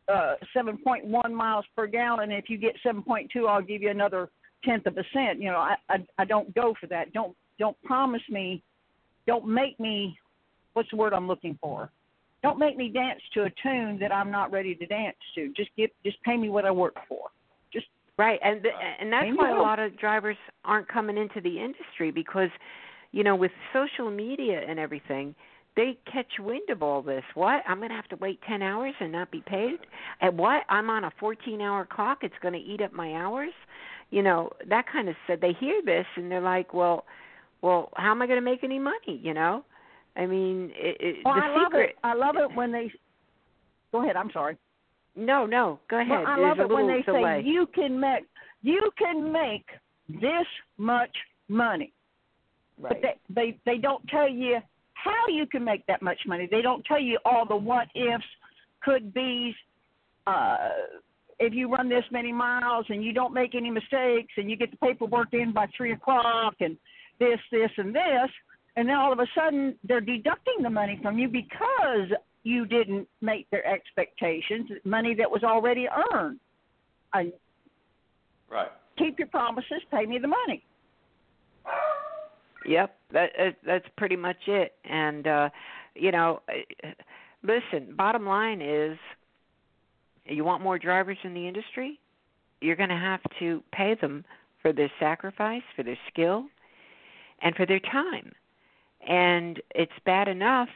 uh, seven point one miles per gallon. If you get seven point two, I'll give you another tenth of a cent. You know, I, I, I don't go for that. Don't don't promise me. Don't make me, what's the word I'm looking for? Don't make me dance to a tune that I'm not ready to dance to. Just get, just pay me what I work for. Just Right, and the, and that's why a lot of drivers aren't coming into the industry because, you know, with social media and everything, they catch wind of all this. What? I'm going to have to wait ten hours and not be paid? And what? I'm on a fourteen-hour clock. It's going to eat up my hours? You know, that kind of said. They hear this, and they're like, well, well, how am I going to make any money, you know? I mean, it, it, well, the I secret. Well, I love it when they – go ahead. I'm sorry. No, no. Go ahead. Well, I love it when they delay. say you can make, you can make this much money. Right. But they, they, they don't tell you – how you can make that much money. They don't tell you all the what ifs, could be's, uh, if you run this many miles and you don't make any mistakes and you get the paperwork in by three o'clock and this, this, and this, and then all of a sudden they're deducting the money from you because you didn't make their expectations, money that was already earned. I, right. Keep your promises, pay me the money. Yep, that, that's pretty much it. And, uh, you know, listen, bottom line is you want more drivers in the industry? You're going to have to pay them for their sacrifice, for their skill, and for their time. And it's bad enough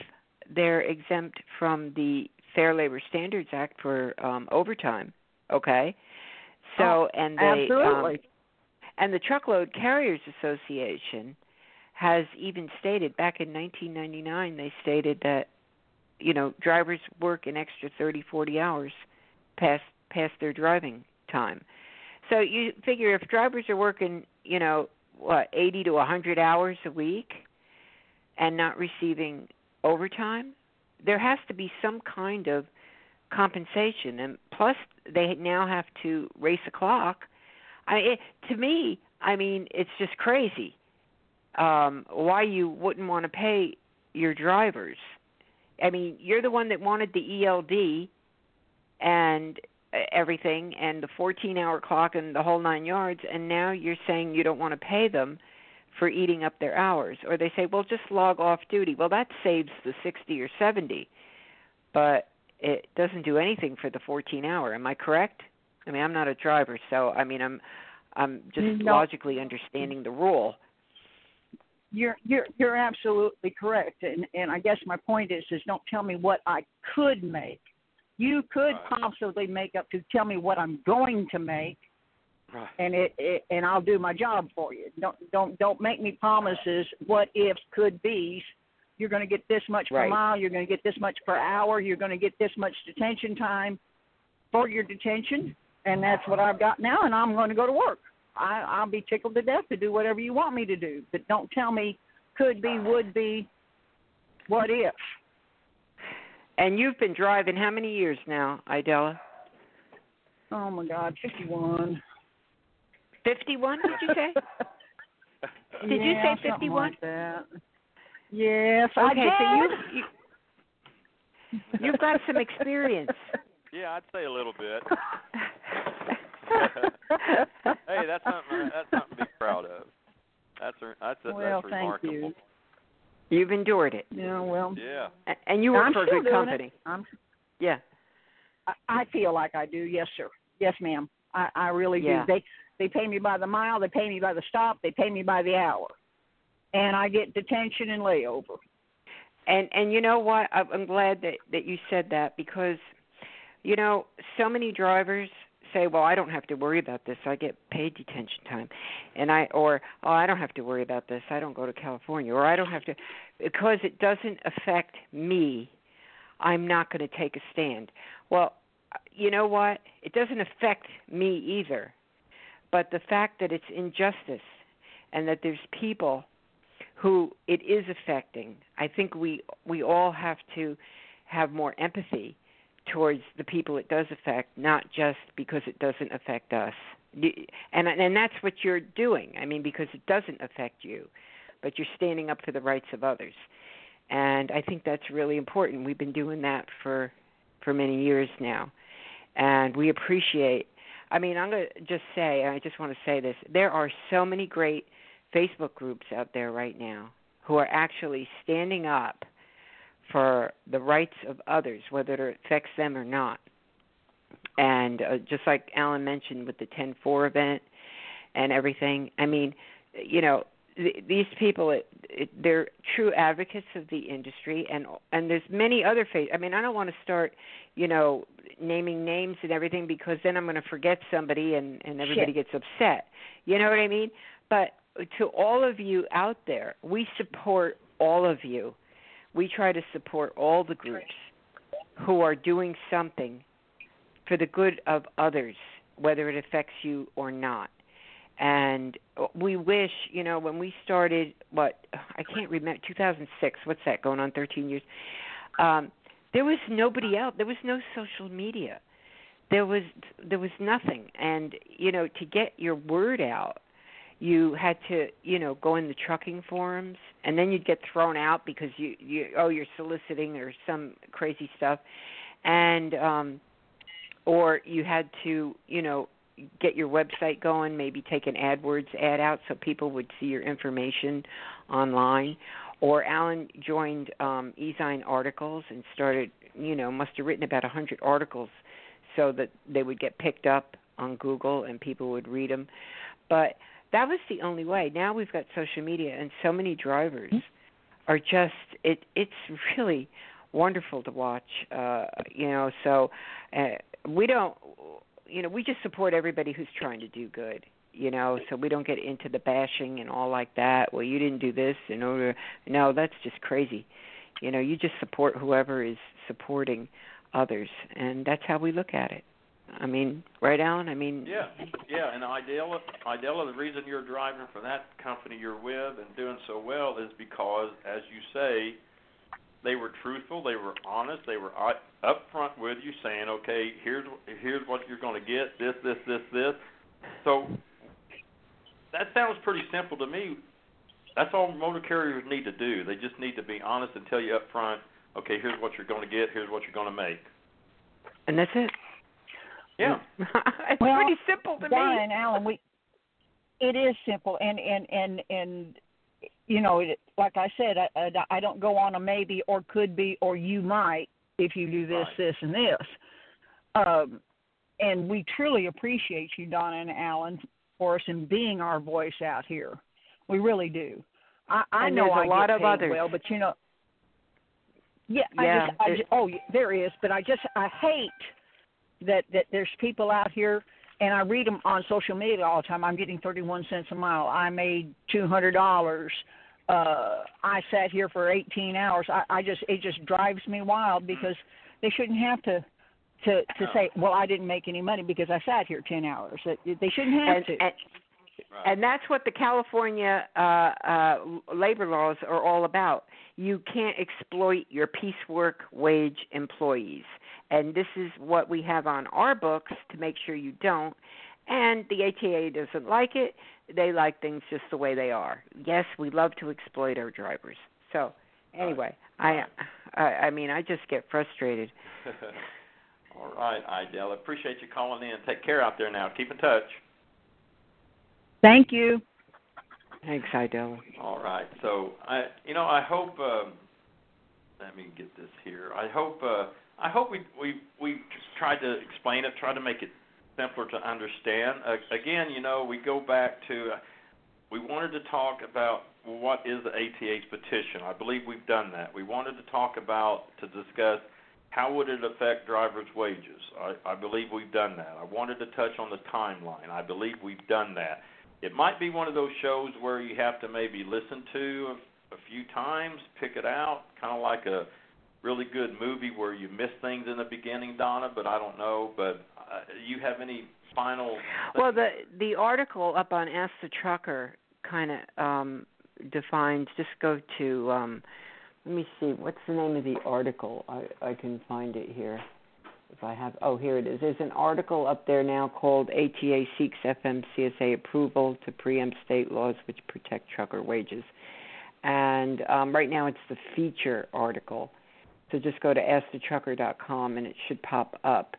they're exempt from the Fair Labor Standards Act for um, overtime, okay? So, oh, and they, absolutely. Um, and the Truckload Carriers Association has even stated back in nineteen ninety-nine, they stated that, you know, drivers work an extra thirty, forty hours past past their driving time. So you figure if drivers are working, you know, what, eighty to one hundred hours a week and not receiving overtime, there has to be some kind of compensation. And plus they now have to race a clock. I, it, to me, I mean, it's just crazy. Um, why you wouldn't want to pay your drivers. I mean, you're the one that wanted the E L D and everything and the fourteen-hour clock and the whole nine yards, and now you're saying you don't want to pay them for eating up their hours. Or they say, well, just log off duty. Well, that saves the sixty or seventy, but it doesn't do anything for the fourteen-hour. Am I correct? I mean, I'm not a driver, so, I mean, I'm, I'm just no. logically understanding the rule. You're you're you're absolutely correct, and and I guess my point is is don't tell me what I could make. You could right. possibly make up to tell me what I'm going to make, right. and it, it and I'll do my job for you. Don't don't don't make me promises. What ifs, could be's. You're going to get this much right. per mile. You're going to get this much per hour. You're going to get this much detention time for your detention. and that's what I've got now, and I'm going to go to work. I, I'll be tickled to death to do whatever you want me to do, but don't tell me could be, would be, what if. And you've been driving how many years now, Idella? Oh, my God, fifty-one. fifty-one, did you say? Did yeah, you say fifty-one? Like that. Yes, okay, I did. So you, you, you've got some experience. Yeah, I'd say a little bit. Hey, that's something, that's something to be proud of. That's, that's, that's, well, that's remarkable. Thank you. You've endured it. Yeah, well. Yeah. And you work for a good company. I'm, yeah. I, I feel like I do, yes, sir. Yes, ma'am. I, I really yeah. do. They They pay me by the mile. They pay me by the stop. They pay me by the hour. And I get detention and layover. And and you know what? I'm glad that, that you said that because, you know, so many drivers say, well, I don't have to worry about this. I get paid detention time. and I Or, oh, I don't have to worry about this. I don't go to California. Or I don't have to – because it doesn't affect me, I'm not going to take a stand. Well, you know what? It doesn't affect me either. But the fact that it's injustice and that there's people who it is affecting, I think we we all have to have more empathy towards the people it does affect, not just because it doesn't affect us. And and that's what you're doing, I mean, because it doesn't affect you, but you're standing up for the rights of others. And I think that's really important. We've been doing that for, for many years now, and we appreciate I mean, I'm going to just say, I just want to say this, there are so many great Facebook groups out there right now who are actually standing up for the rights of others, whether it affects them or not. And uh, just like Alan mentioned with the ten four event and everything, I mean, you know, th- these people, it, it, they're true advocates of the industry. And and there's many other fa- – I mean, I don't want to start, you know – naming names and everything because then I'm going to forget somebody and, and everybody Shit. gets upset. You know what I mean? But to all of you out there, we support all of you. We try to support all the groups who are doing something for the good of others, whether it affects you or not. And we wish, you know, when we started, what, I can't remember, two thousand six, what's that, going on thirteen years? Um There was nobody else. There was no social media. There was there was nothing. And, you know, to get your word out, you had to, you know, go in the trucking forums, and then you'd get thrown out because, you, you oh, you're soliciting or some crazy stuff. And um, or you had to, you know, get your website going, maybe take an AdWords ad out so people would see your information online. Or Alan joined um, E-Zine Articles and started, you know, must have written about one hundred articles so that they would get picked up on Google and people would read them. But that was the only way. Now we've got social media, and so many drivers are just it, – it's really wonderful to watch, uh, you know. So uh, we don't – you know, we just support everybody who's trying to do good. You know, so we don't get into the bashing and all like that. Well, you didn't do this in order. No, that's just crazy. You know, you just support whoever is supporting others, and that's how we look at it. I mean, right, Alan? I mean, yeah, yeah. And Idella, Idella, the reason you're driving for that company you're with and doing so well is because, as you say, they were truthful, they were honest, they were upfront with you, saying, "Okay, here's here's what you're going to get. This, this, this, this." So. That sounds pretty simple to me. That's all motor carriers need to do. They just need to be honest and tell you up front, okay, here's what you're going to get, here's what you're going to make. And that's it. Yeah. It's well, pretty simple to Donna me. And Alan, we, it is simple. And, and, and, and you know, it, like I said, I, I don't go on a maybe or could be or you might if you do this, right. this, and this. Um, and we truly appreciate you, Donna and Alan, us and being our voice out here. We really do. I, I know a I lot get of others. Well, but you know, yeah, yeah I just, I just, oh, there is, but I just, I hate that, that there's people out here, and I read them on social media all the time. I'm getting thirty-one cents a mile. I made two hundred dollars. Uh, I sat here for eighteen hours. I, I just, it just drives me wild because they shouldn't have to to, to say, well, I didn't make any money because I sat here ten hours. They shouldn't have and, to. And, right. And that's what the California uh, uh, labor laws are all about. You can't exploit your piecework wage employees. And this is what we have on our books to make sure you don't. And the A T A doesn't like it. They like things just the way they are. Yes, we love to exploit our drivers. So anyway, right. I, I I mean, I just get frustrated. All right, Idella. Appreciate you calling in. Take care out there now. Keep in touch. Thank you. Thanks, Idella. All right. So, I, you know, I hope, um, let me get this here. I hope uh, I hope we, we, we tried to explain it, tried to make it simpler to understand. Uh, again, you know, we go back to, uh, we wanted to talk about what is the A T A's petition. I believe we've done that. We wanted to talk about, to discuss how would it affect drivers' wages. I, I believe we've done that. I wanted to touch on the timeline. I believe we've done that. It might be one of those shows where you have to maybe listen to a, a few times, pick it out, kind of like a really good movie where you miss things in the beginning, Donna, but I don't know. But uh, you have any final... Well, the, the article up on Ask the Trucker kind of um, defines, just go to, um, let me see, what's the name of the article? I, I can find it here. If I have, oh, here it is. There's an article up there now called A T A Seeks F M C S A Approval to Preempt State Laws Which Protect Trucker Wages. And um, right now it's the feature article. So just go to ask the trucker dot com and it should pop up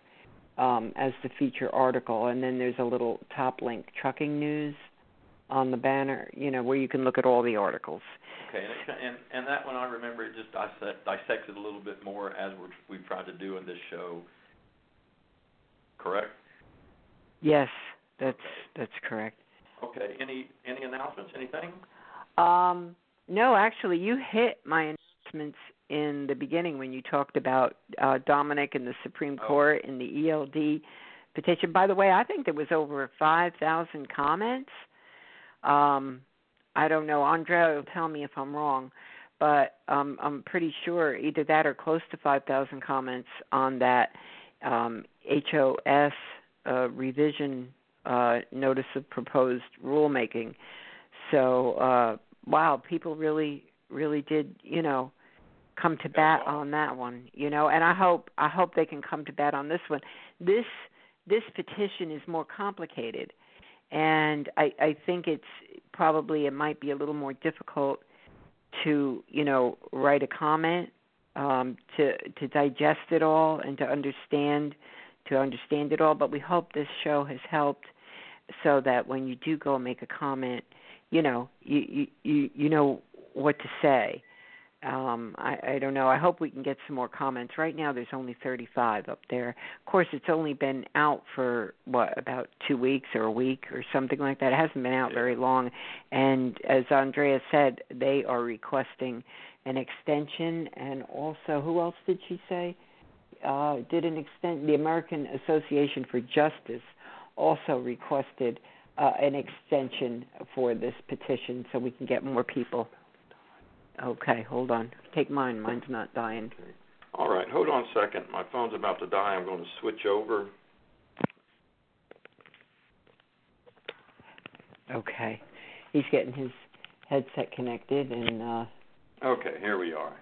um, as the feature article. And then there's a little top link, Trucking News, on the banner, you know, where you can look at all the articles. Okay, and, and, and that one I remember it just dissect, dissected a little bit more as we're, we've tried to do in this show. Correct? Yes, that's that's correct. Okay. Any any announcements? Anything? Um, no, actually, you hit my announcements in the beginning when you talked about uh, Dominic and the Supreme oh. Court and the E L D petition. By the way, I think there was over five thousand comments. Um, I don't know. Andrea will tell me if I'm wrong, but um, I'm pretty sure either that or close to five thousand comments on that um, H O S uh, revision uh, notice of proposed rulemaking. So, uh, wow, people really, really did, you know, come to bat on that one, you know. And I hope, I hope they can come to bat on this one. This, this petition is more complicated. And I, I think it's probably, it might be a little more difficult to, you know, write a comment, um, to to digest it all and to understand, to understand it all. But we hope this show has helped so that when you do go make a comment, you know, you you, you know what to say. Um, I, I don't know. I hope we can get some more comments. Right now there's only thirty-five up there. Of course, it's only been out for, what, about two weeks or a week or something like that. It hasn't been out very long. And as Andrea said, they are requesting an extension. And also, who else did she say? Uh, did an extent? The American Association for Justice also requested uh, an extension for this petition so we can get more people. Okay, hold on. Take mine. Mine's not dying. Okay. All right, hold on a second. My phone's about to die. I'm going to switch over. Okay. He's getting his headset connected. and. Uh... Okay, here we are.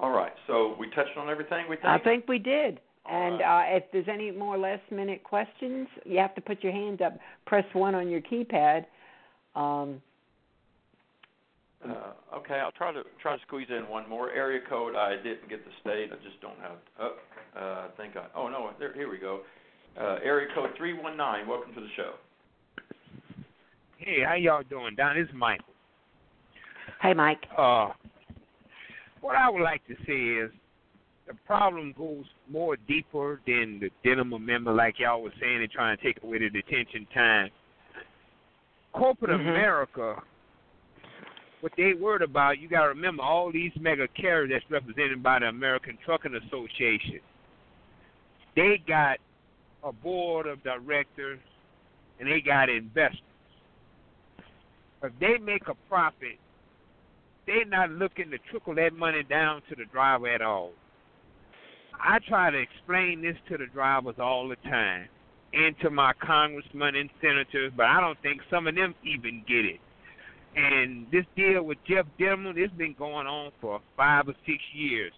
All right, so we touched on everything we think? I think we did. And uh, if there's any more last-minute questions, you have to put your hand up. Press one on your keypad. Um Uh, okay, I'll try to try to squeeze in one more area code. I didn't get the state. I just don't have. Oh, uh, I think I. Oh no, there, here we go. Uh, area code three one nine. Welcome to the show. Hey, how y'all doing? Don, this is Michael. Hey, Mike. Uh, what I would like to say is the problem goes more deeper than the Denham Amendment, like y'all was saying, and trying to take away the detention time. Corporate mm-hmm. America. What they worried about, you got to remember all these mega carriers that's represented by the American Trucking Association. They got a board of directors and they got investors. If they make a profit, they're not looking to trickle that money down to the driver at all. I try to explain this to the drivers all the time and to my congressmen and senators, but I don't think some of them even get it. And this deal with Jeff Denham, it's been going on for five or six years.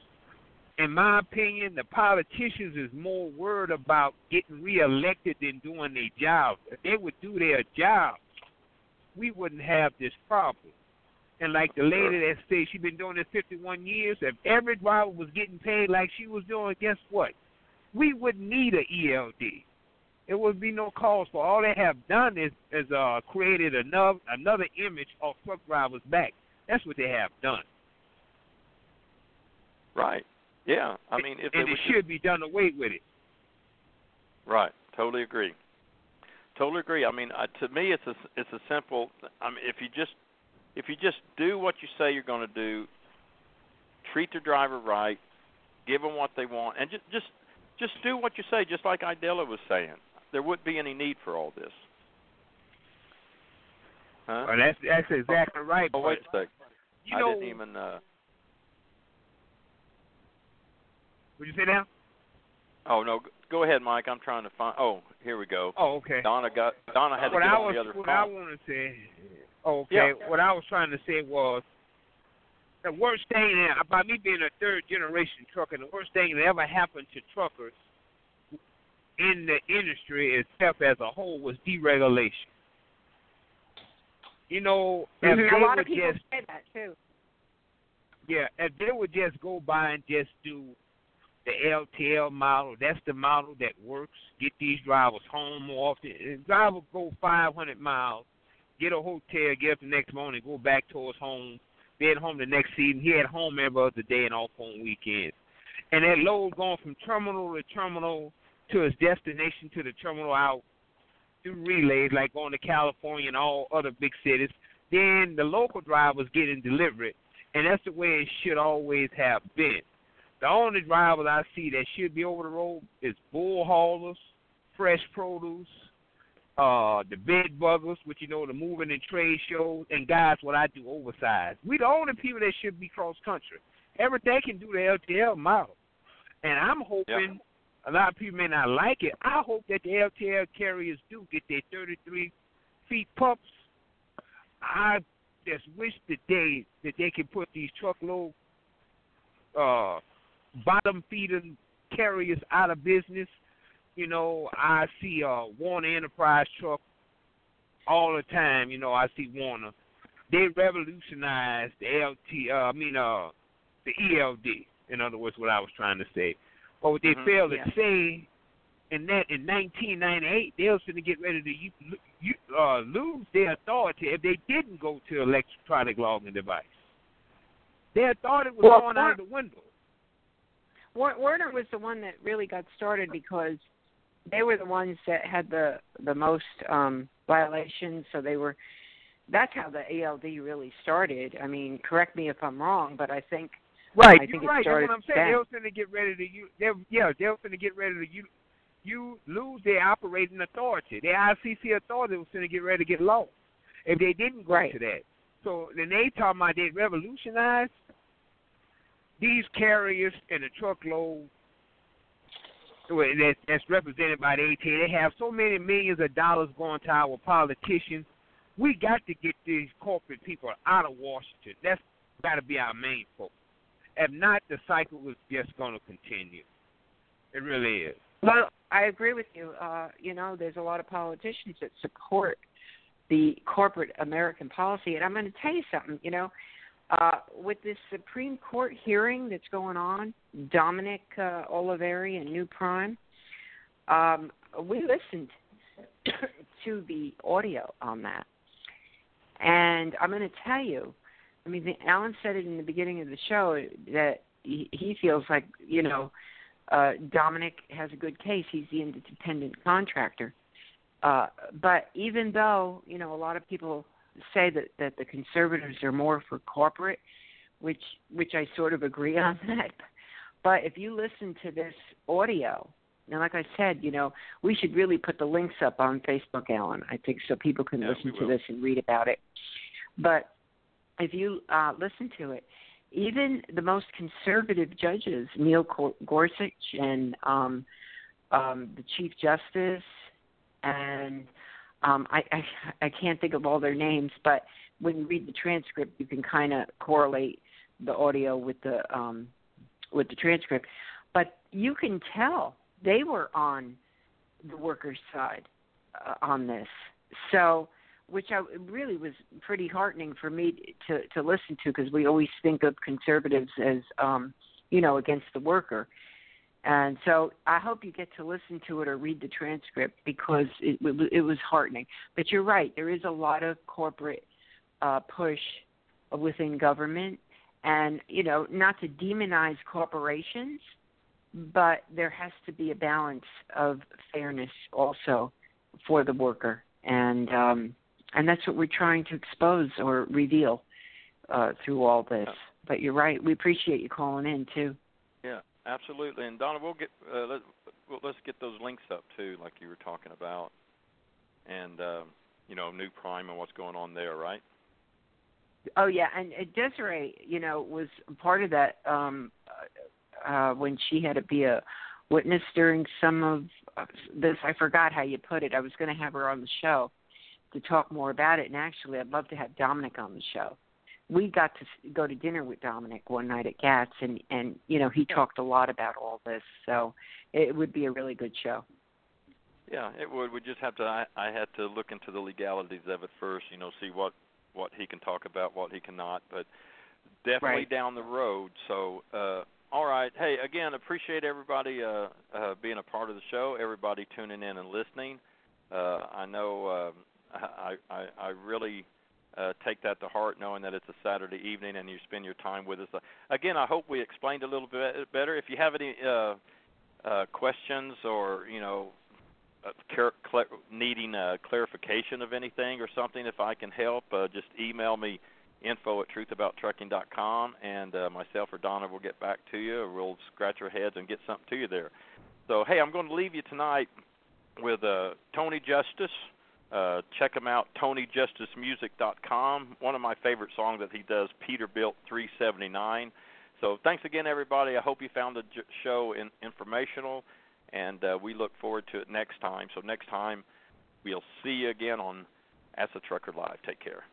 In my opinion, the politicians is more worried about getting reelected than doing their job. If they would do their job, we wouldn't have this problem. And like the lady that said she's been doing this fifty-one years, if every driver was getting paid like she was doing, guess what? We wouldn't need an E L D. There would be no cause for. All they have done is, is uh, created another, another image of truck drivers back. That's what they have done. Right. Yeah. I mean, if and it was should just... be done away with it. Right. Totally agree. Totally agree. I mean, uh, to me, it's a it's a simple. I mean, if you just if you just do what you say you're going to do, treat the driver right, give them what they want, and just just just do what you say. Just like Idella was saying, there wouldn't be any need for all this. Huh? Well, that's that's exactly right. Oh, wait a second. You I know, didn't even. Uh, Would you say now? Oh no, go ahead, Mike. I'm trying to find. Oh, here we go. Oh, okay. Donna got. Donna had what to get I was, on the other what phone. What I want to say. Okay. Yeah. What I was trying to say was the worst thing about me being a third generation trucker. The worst thing that ever happened to truckers in the industry itself as a whole was deregulation. You know, mm-hmm. if they a lot would of people just, say that too. Yeah, if they would just go by and just do. The L T L model, that's the model that works. Get these drivers home more often. And drivers go five hundred miles, get a hotel, get up the next morning, go back towards home. Be at home the next season. He at home every other day and off on weekends. And that load going from terminal to terminal to its destination to the terminal out through relays, like going to California and all other big cities. Then the local drivers getting delivered, and that's the way it should always have been. The only drivers I see that should be over the road is bull haulers, fresh produce, uh, the bed buggers, which you know, the moving and trade shows, and guys what I do, oversized. We the only people that should be cross-country. Everything can do the L T L model. And I'm hoping, yeah. a lot of people may not like it, I hope that the L T L carriers do get their thirty-three feet pumps. I just wish that they, that they could put these truckload uh bottom feeding carriers out of business. You know, I see a uh, Warner Enterprise truck all the time. You know, I see Warner. They revolutionized the L T. Uh, I mean, uh, the E L D. In other words, what I was trying to say. But what they mm-hmm. failed yeah. to say, in that in nineteen ninety-eight, they was going to get ready to uh, lose their authority if they didn't go to electronic logging device. Their authority was well, going out of the window. Werner was the one that really got started because they were the ones that had the the most um, violations. So they were. That's how the E L D really started. I mean, correct me if I'm wrong, but I think right. I You're think right. That's what I'm saying. Down. They were going to get ready to you. Yeah, they were going to get ready to you. You lose their operating authority. Their I C C authority was going to get ready to get lost if they didn't go right. to that. So then they talking about they revolutionized. These carriers and the truckload that's represented by the A T A, they have so many millions of dollars going to our politicians. We got to get these corporate people out of Washington. That's got to be our main focus. If not, the cycle is just going to continue. It really is. Well, I agree with you. Uh, you know, there's a lot of politicians that support the corporate American policy. And I'm going to tell you something, you know, Uh, with this Supreme Court hearing that's going on, Dominic uh, Olivera and New Prime, um, we listened to the audio on that. And I'm going to tell you, I mean, Alan said it in the beginning of the show that he, he feels like, you know, uh, Dominic has a good case. He's the independent contractor. Uh, but even though, you know, a lot of people say that, that the conservatives are more for corporate, which which I sort of agree on that. But if you listen to this audio, now like I said, you know, we should really put the links up on Facebook, Alan, I think, so people can yeah, listen to will. this and read about it. But if you uh, listen to it, even the most conservative judges, Neil Gorsuch and um, um, the Chief Justice, and um, I, I, I can't think of all their names, but when you read the transcript, you can kind of correlate the audio with the um, with the transcript. But you can tell they were on the workers' side uh, on this. So, which I, really was pretty heartening for me to, to listen to, because we always think of conservatives as, um, you know, against the worker. And so I hope you get to listen to it or read the transcript, because it, it was heartening. But you're right. There is a lot of corporate uh, push within government. And, you know, not to demonize corporations, but there has to be a balance of fairness also for the worker. And um, and that's what we're trying to expose or reveal uh, through all this. But you're right. We appreciate you calling in, too. Yeah, absolutely. And, Donna, we'll get, uh, let, well, let's get those links up, too, like you were talking about. And, uh, you know, New Prime and what's going on there, right? Oh, yeah. And Desiree, you know, was part of that um, uh, when she had to be a witness during some of this. I forgot how you put it. I was going to have her on the show to talk more about it. And actually, I'd love to have Dominic on the show. We got to go to dinner with Dominic one night at Gats, and, and you know, he talked a lot about all this. So it would be a really good show. Yeah, it would. We just have to, I, I had to look into the legalities of it first, you know, see what, what he can talk about, what he cannot, but definitely right. down the road. So, uh, all right. Hey, again, appreciate everybody uh, uh, being a part of the show, everybody tuning in and listening. Uh, I know uh, I, I, I really uh, take that to heart, knowing that it's a Saturday evening and you spend your time with us. Again, I hope we explained a little bit better. If you have any uh, uh, questions or, you know, needing a clarification of anything or something, if I can help, uh, just email me. Info at truth about trucking dot com, and uh, myself or Donna will get back to you. We'll scratch our heads and get something to you there. So, hey, I'm going to leave you tonight with uh, Tony Justice. Uh, check him out, tony justice music dot com. One of my favorite songs that he does, Peterbilt three seventy-nine. So thanks again, everybody. I hope you found the show in- informational, and uh, we look forward to it next time. So next time, we'll see you again on As a Trucker Live. Take care.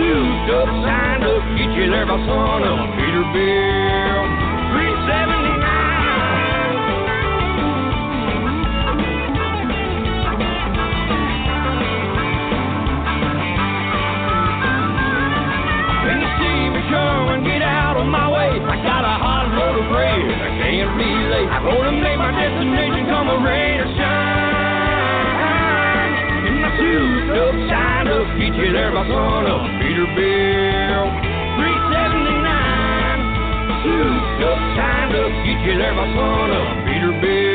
blue duck sign up. Get your nerve on son of Peterbilt three seventy-nine. When you see me coming, get out of my way. I got a hot load of bread. I can't be late. I'm gonna make my destination come a rain or shine. Shoot up, shine up, get you there by sun up, Peterbilt three seventy-nine. Shoot up, shine up, get you there by sun up, Peterbilt.